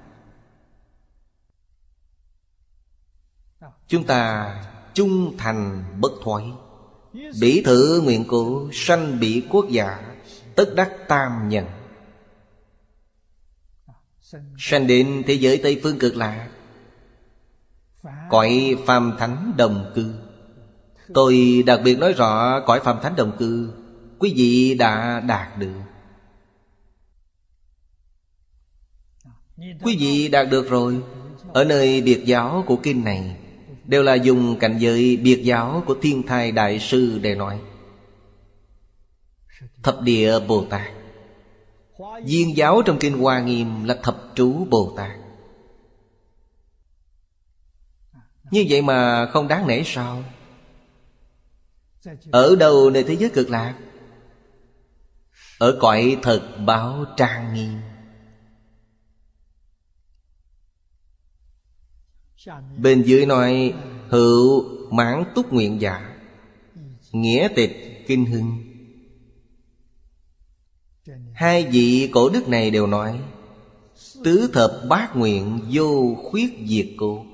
Chúng ta trung thành bất thoái, bỉ thử nguyện cũ sanh bỉ quốc giả, tức đắc tam nhân, sanh đến thế giới Tây Phương Cực Lạc, cõi phàm thánh đồng cư. Tôi đặc biệt nói rõ cõi phàm thánh đồng cư quý vị đã đạt được. Quý vị đạt được rồi. Ở nơi biệt giáo của kinh này đều là dùng cảnh giới biệt giáo của Thiên Thai Đại Sư để nói. Thập địa Bồ Tát. Viên giáo trong kinh Hoa Nghiêm là thập trú Bồ Tát. Như vậy mà không đáng nể sao? Ở đâu nơi thế giới Cực Lạc? Ở cõi thật báo trang nghiêm. Bên dưới nói hữu mãn túc nguyện giả, nghĩa tịch kinh hưng. Hai vị cổ đức này đều nói tứ thập bát nguyện vô khuyết diệt cô.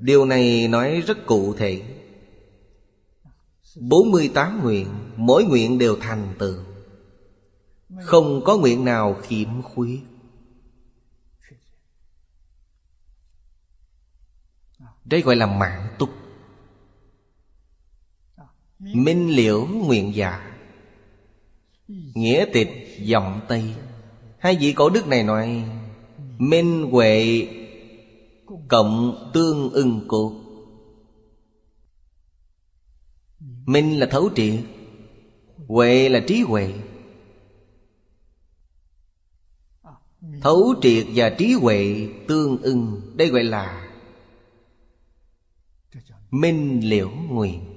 Điều này nói rất cụ thể. 48 nguyện, mỗi nguyện đều thành tựu, không có nguyện nào khiếm khuyết. Đây gọi là mãn túc. Minh liễu nguyện giả, nghĩa tịch vọng Tây. Hai vị cổ đức này nói minh huệ cộng tương ưng cột. Minh là thấu triệt, huệ là trí huệ. Thấu triệt và trí huệ tương ưng, đây gọi là minh liễu nguyện.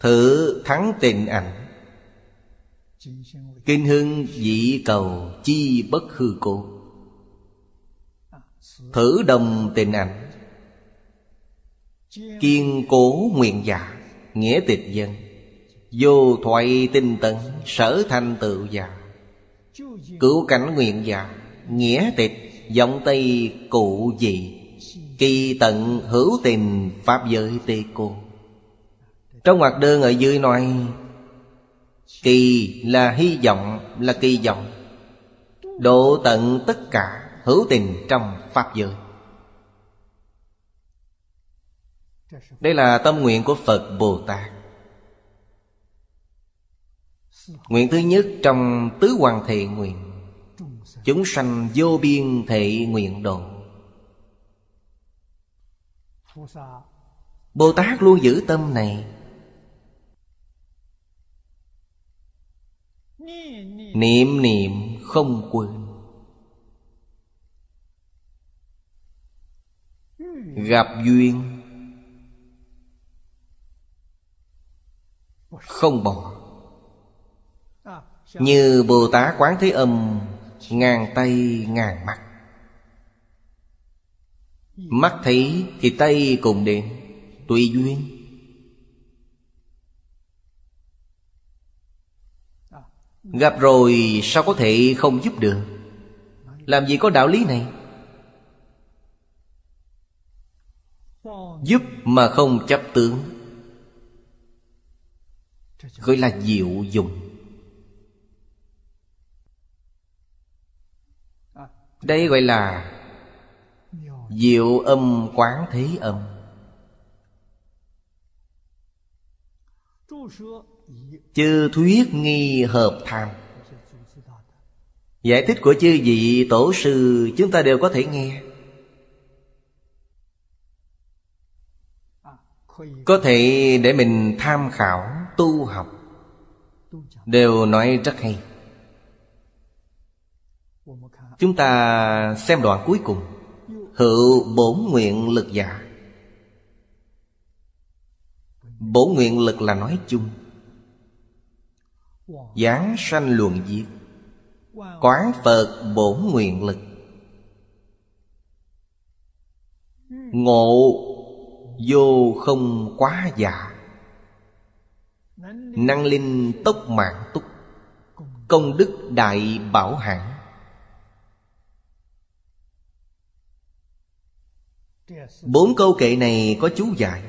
Thử thắng tình ảnh, kinh hưng dị cầu chi bất hư cố. Thử đồng tình ảnh, kiên cố nguyện giả, nghĩa tịch dân. Vô thoại tinh tấn, sở thành tựu giả. Cứu cảnh nguyện giả, nghĩa tịch vọng Tây cụ dị. Kỳ tận hữu tình pháp giới tê cô. Trong ngoặc đơn ở dưới nói kỳ là hy vọng, là kỳ vọng. Độ tận tất cả hữu tình trong pháp giới. Đây là tâm nguyện của Phật Bồ Tát. Nguyện thứ nhất trong tứ hoàng thệ nguyện, chúng sanh vô biên thệ nguyện độ. Bồ Tát luôn giữ tâm này, niệm niệm không quên. Gặp duyên không bỏ. Như Bồ Tát Quán Thế Âm, ngàn tay ngàn mắt. Mắt thấy thì tay cùng đến, tùy duyên. Gặp rồi sao có thể không giúp được? Làm gì có đạo lý này? Giúp mà không chấp tướng, gọi là diệu dụng. Đây gọi là diệu âm Quán Thế Âm. Chư thuyết nghi hợp tham, giải thích của chư vị tổ sư chúng ta đều có thể nghe. Có thể để mình tham khảo tu học, đều nói rất hay. Chúng ta xem đoạn cuối cùng. Hữu bổn nguyện lực giả. Bổn nguyện lực là nói chung. Giảng sanh luận diệt, quán Phật bổn nguyện lực. Ngộ vô không quá giả, năng linh tốc mãn túc. Công đức đại bảo hạng. Bốn câu kệ này có chú giải.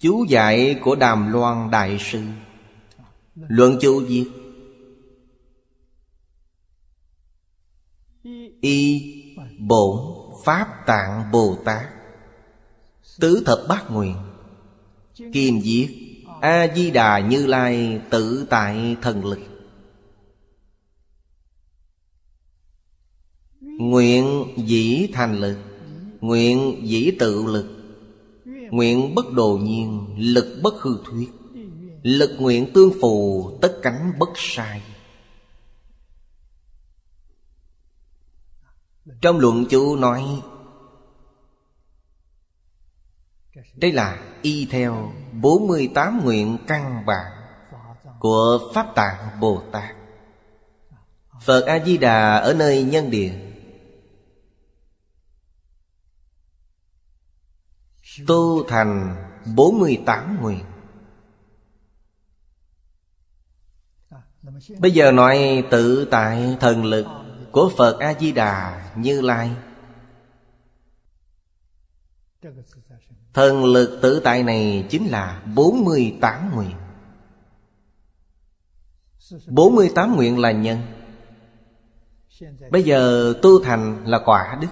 chú giải của Đàm Loan Đại Sư, luận chú viết: Y bổn Pháp Tạng Bồ Tát tứ thập bát nguyện, kim viết A Di Đà Như Lai tự tại thần lực. Nguyện dĩ thành lực, nguyện dĩ tự lực, nguyện bất đồ nhiên, lực bất hư thuyết, lực nguyện tương phù, tất cánh bất sai. Trong luận chú nói đây là y theo 48 nguyện căn bản của Pháp Tạng Bồ Tát. Phật A-di-đà ở nơi nhân địa tu thành 48 nguyện. Bây giờ nói tự tại thần lực của Phật A-di-đà Như Lai. Thần lực tự tại này chính là 48 nguyện. 48 nguyện là nhân. Bây giờ tu thành là quả đức,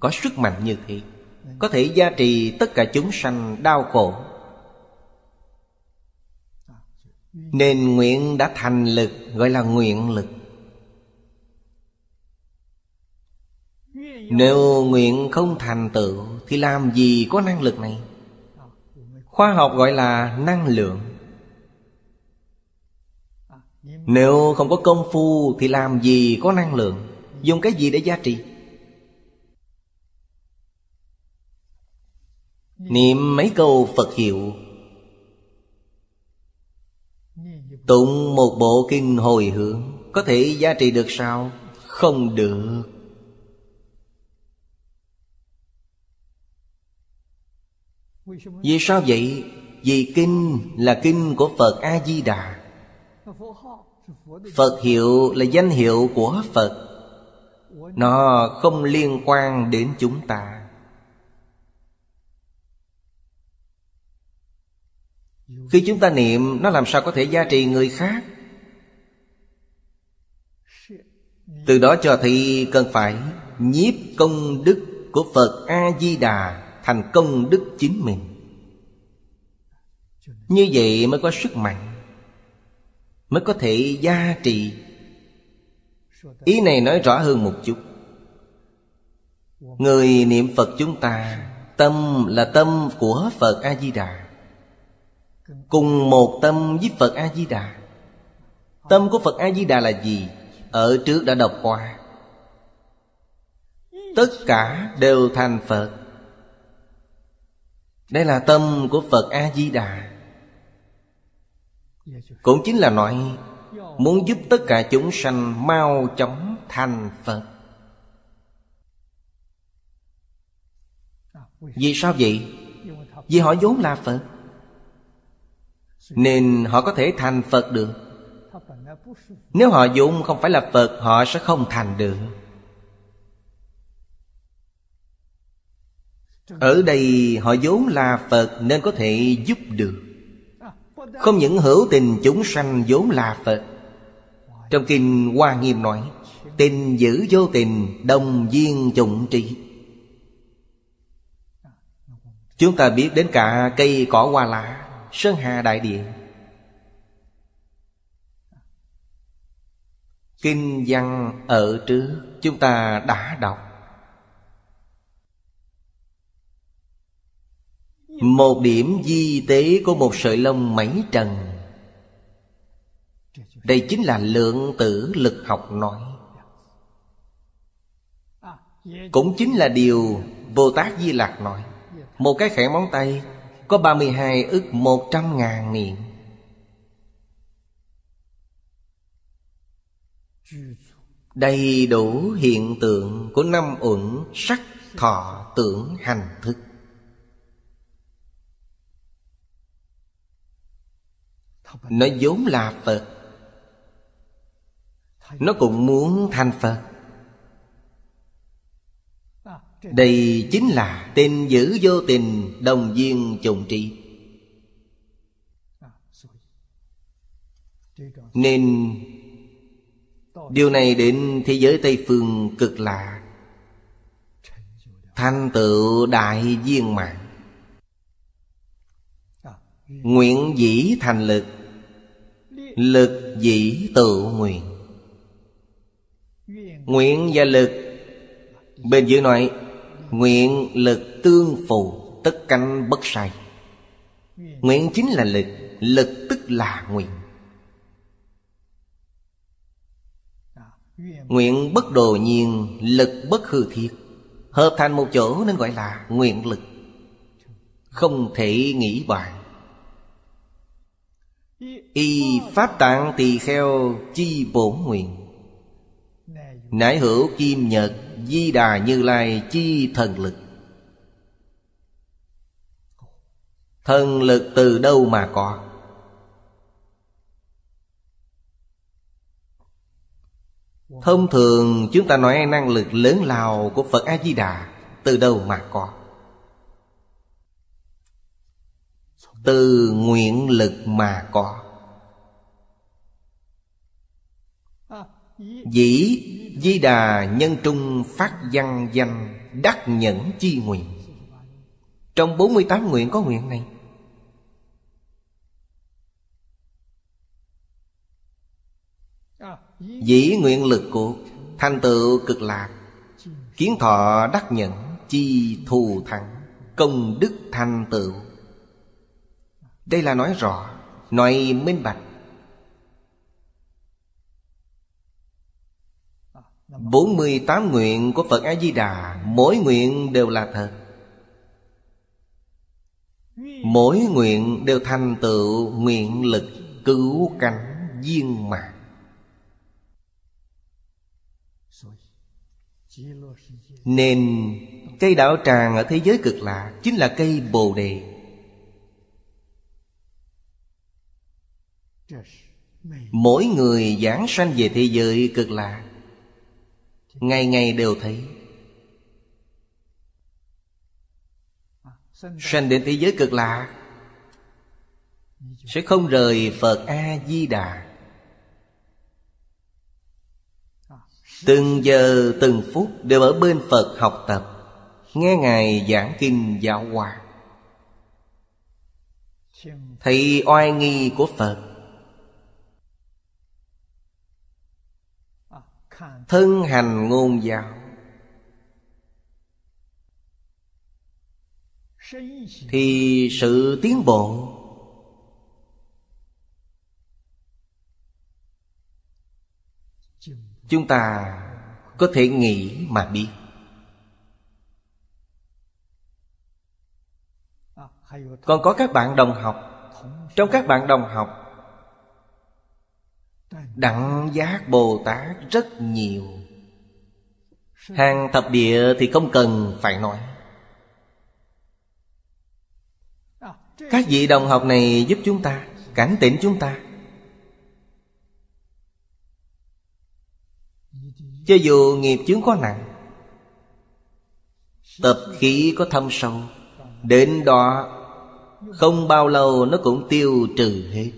có sức mạnh như thế, có thể gia trì tất cả chúng sanh đau khổ. Nên nguyện đã thành lực, gọi là nguyện lực. Nếu nguyện không thành tựu thì làm gì có năng lực này? Khoa học gọi là năng lượng. Nếu không có công phu thì làm gì có năng lượng? Dùng cái gì để giá trị? Niệm mấy câu Phật hiệu, tụng một bộ kinh hồi hướng, có thể giá trị được sao? Không được. Vì sao vậy? Vì kinh là kinh của Phật A-di-đà, Phật hiệu là danh hiệu của Phật, nó không liên quan đến chúng ta. Khi chúng ta niệm, nó làm sao có thể gia trì người khác? Từ đó cho thấy cần phải nhiếp công đức của Phật A-di-đà thành công đức chính mình. Như vậy mới có sức mạnh, mới có thể gia trì. Ý này nói rõ hơn một chút. Người niệm Phật chúng ta, tâm là tâm của Phật A-di-đà, cùng một tâm với Phật A-di-đà. Tâm của Phật A-di-đà là gì? Ở trước đã đọc qua. Tất cả đều thành Phật. Đây là tâm của Phật A-di-đà. Cũng chính là nói muốn giúp tất cả chúng sanh mau chóng thành Phật. Vì sao vậy? Vì họ vốn là Phật, nên họ có thể thành Phật được. Nếu họ vốn không phải là Phật, họ sẽ không thành được. Ở đây họ vốn là Phật nên có thể giúp được. Không những hữu tình chúng sanh vốn là Phật. Trong kinh Hoa Nghiêm nói: tình giữ vô tình, đồng viên chủng trị. Chúng ta biết đến cả cây cỏ hoa lá, sơn hà đại địa. Kinh văn ở trước chúng ta đã đọc. Một điểm di tế của một sợi lông mấy trần. Đây chính là lượng tử lực học nói. Cũng chính là điều Bồ Tát Di Lặc nói: một cái khẽ móng tay có 32.100.000 niệm. Đầy đủ hiện tượng của 5 uẩn sắc thọ tưởng hành thức. Nó vốn là Phật, nó cũng muốn thành Phật. Đây chính là tình dữ vô tình, đồng viên chủng trí. Nên điều này đến thế giới Tây Phương cực lạ, thành tựu đại viên mãn, nguyện dĩ thành lực, lực dĩ tự nguyện. Nguyện và lực, bên dưới nói nguyện lực tương phù, tất canh bất sai. Nguyện chính là lực, lực tức là nguyện. Nguyện bất đồ nhiên, lực bất hư thiệt, hợp thành một chỗ nên gọi là nguyện lực, không thể nghĩ bàn. Y pháp tạng tỳ kheo chi bổn nguyện, nãi hữu kim nhật Di Đà Như Lai chi thần lực. Thần lực từ đâu mà có? Thông thường chúng ta nói năng lực lớn lao của Phật A Di Đà từ đâu mà có? Từ nguyện lực mà có. Dĩ Di Đà nhân trung phát văn danh, đắc nhẫn chi nguyện. Trong 48 nguyện có nguyện này. Dĩ nguyện lực của thành tựu cực lạc, kiến thọ đắc nhẫn chi thù thắng, công đức thành tựu. Đây là nói rõ, nói minh bạch. 48 nguyện của Phật A Di Đà, mỗi nguyện đều là thật, mỗi nguyện đều thành tựu nguyện lực cứu cánh viên mãn. Nên cây đạo tràng ở thế giới cực lạc chính là cây Bồ Đề. Mỗi người giảng sanh về thế giới cực lạc, ngày ngày đều thấy. Sanh đến thế giới cực lạc sẽ không rời Phật A Di Đà. Từng giờ từng phút đều ở bên Phật học tập, nghe Ngài giảng kinh giáo hóa, thấy oai nghi của Phật, thân hành ngôn giáo, thì sự tiến bộ chúng ta có thể nghĩ mà biết. Còn có các bạn đồng học, trong các bạn đồng học đặng giác Bồ Tát rất nhiều, hàng thập địa thì không cần phải nói. Các vị đồng học này giúp chúng ta, cảnh tỉnh chúng ta. Cho dù nghiệp chướng có nặng, tập khí có thâm sâu, đến đó không bao lâu nó cũng tiêu trừ hết.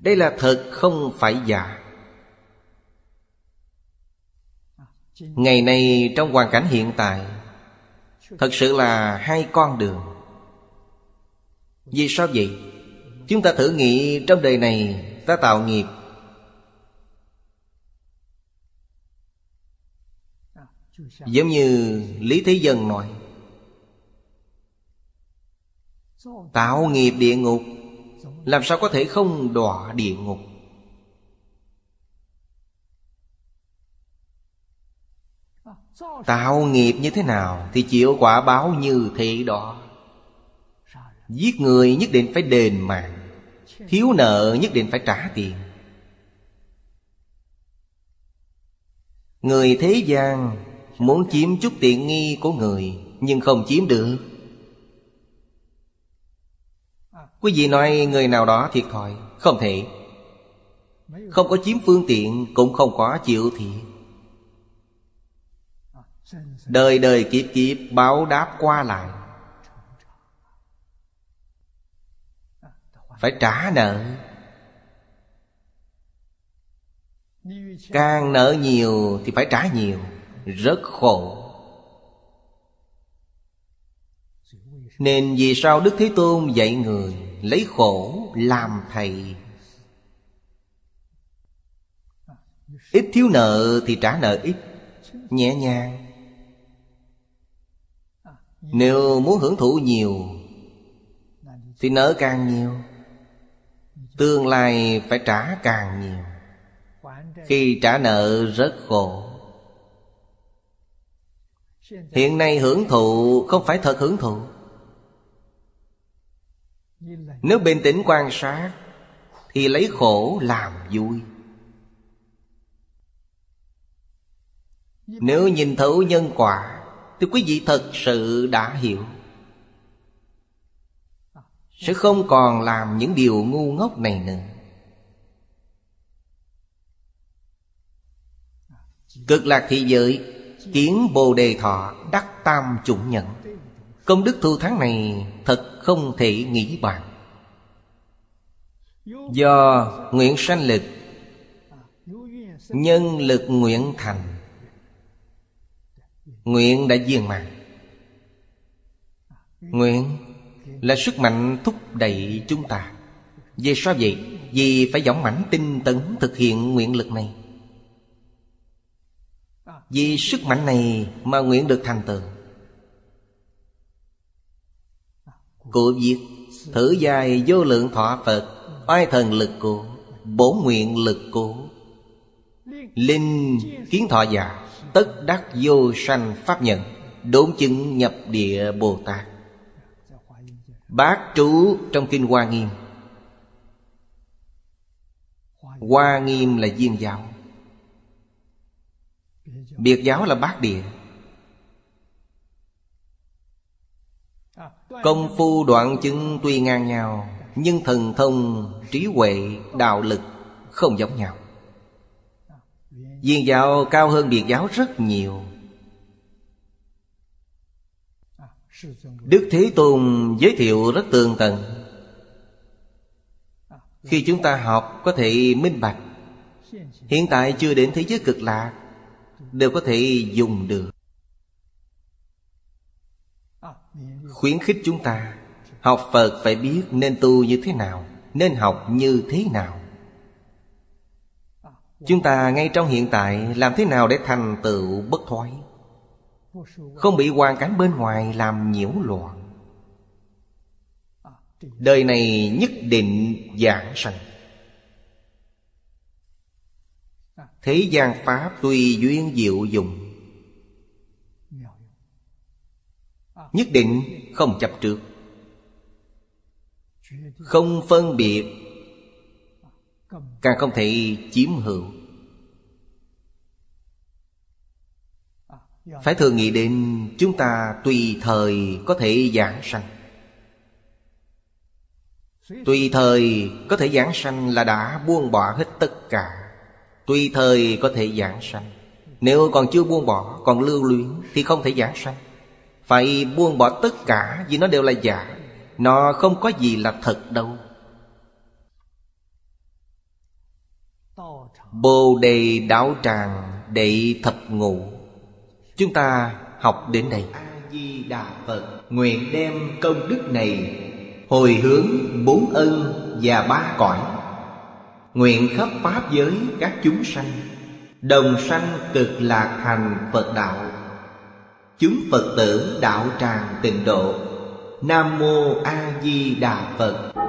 Đây là thật không phải giả. Ngày nay trong hoàn cảnh hiện tại, thật sự là hai con đường. Vì sao vậy? Chúng ta thử nghĩ trong đời này ta tạo nghiệp, giống như Lý Thế Dân nói, tạo nghiệp địa ngục, làm sao có thể không đọa địa ngục? Tạo nghiệp như thế nào thì chịu quả báo như thế đó. Giết người nhất định phải đền mạng, thiếu nợ nhất định phải trả tiền. Người thế gian muốn chiếm chút tiện nghi của người, nhưng không chiếm được. Quý vị nói người nào đó thiệt thòi, không thể. Không có chiếm phương tiện, cũng không có chịu thiệt. đời đời kiếp kiếp báo đáp qua lại, phải trả nợ. Càng nợ nhiều thì phải trả nhiều, rất khổ. Nên vì sao Đức Thế Tôn dạy người lấy khổ làm thầy? Ít thiếu nợ thì trả nợ ít, nhẹ nhàng. Nếu muốn hưởng thụ nhiều thì nợ càng nhiều, tương lai phải trả càng nhiều. Khi trả nợ rất khổ. Hiện nay hưởng thụ không phải thật hưởng thụ. Nếu bình tĩnh quan sát thì lấy khổ làm vui. Nếu nhìn thấu nhân quả thì quý vị thật sự đã hiểu, sẽ không còn làm những điều ngu ngốc này nữa. Cực lạc thị giới kiến Bồ Đề Thọ, đắc tam chủng nhẫn. Công đức thù thắng này thật không thể nghĩ bàn. Do nguyện sanh lực, nhân lực nguyện thành, nguyện đã viên mãn. Nguyện là sức mạnh thúc đẩy chúng ta. Vì sao vậy? Vì phải dũng mãnh tinh tấn thực hiện nguyện lực này. Vì sức mạnh này mà nguyện được thành tựu. Cụ diệt thử dài vô lượng thọ Phật, oai thần lực cụ, bổ nguyện lực cụ, linh kiến thọ giả, tất đắc vô sanh pháp nhận, đốn chứng nhập địa Bồ Tát. Bác trú trong kinh Hoa Nghiêm. Hoa Nghiêm là Diêm giáo, biệt giáo là Bát Địa. Công phu đoạn chứng tuy ngang nhau, nhưng thần thông, trí huệ, đạo lực không giống nhau. Diên giáo cao hơn biệt giáo rất nhiều. Đức Thế Tôn giới thiệu rất tường tận. Khi chúng ta học có thể minh bạch. Hiện tại chưa đến thế giới cực lạc đều có thể dùng được. Khuyến khích chúng ta học Phật phải biết nên tu như thế nào, nên học như thế nào. Chúng ta ngay trong hiện tại làm thế nào để thành tựu bất thoái, không bị hoàn cảnh bên ngoài làm nhiễu loạn. Đời này nhất định giảng sanh. Thế gian pháp tùy duyên diệu dụng, nhất định không chấp trước, không phân biệt, càng không thể chiếm hữu. Phải thường nghĩ đến chúng ta tùy thời có thể giảng sanh. Tùy thời có thể giảng sanh là đã buông bỏ hết tất cả. Tùy thời có thể giảng sanh. Nếu còn chưa buông bỏ, còn lưu luyến thì không thể giảng sanh. Phải buông bỏ tất cả, vì nó đều là giả. Nó không có gì là thật đâu. Bồ Đề Đạo Tràng Đệ Thập Ngũ. Chúng ta học đến đây. A Di Đà Phật. Nguyện đem công đức này hồi hướng bốn ân và ba cõi, nguyện khắp pháp giới các chúng sanh đồng sanh cực lạc thành Phật đạo. Chúng Phật tử đạo tràng tịnh độ. Nam mô A Di Đà Phật.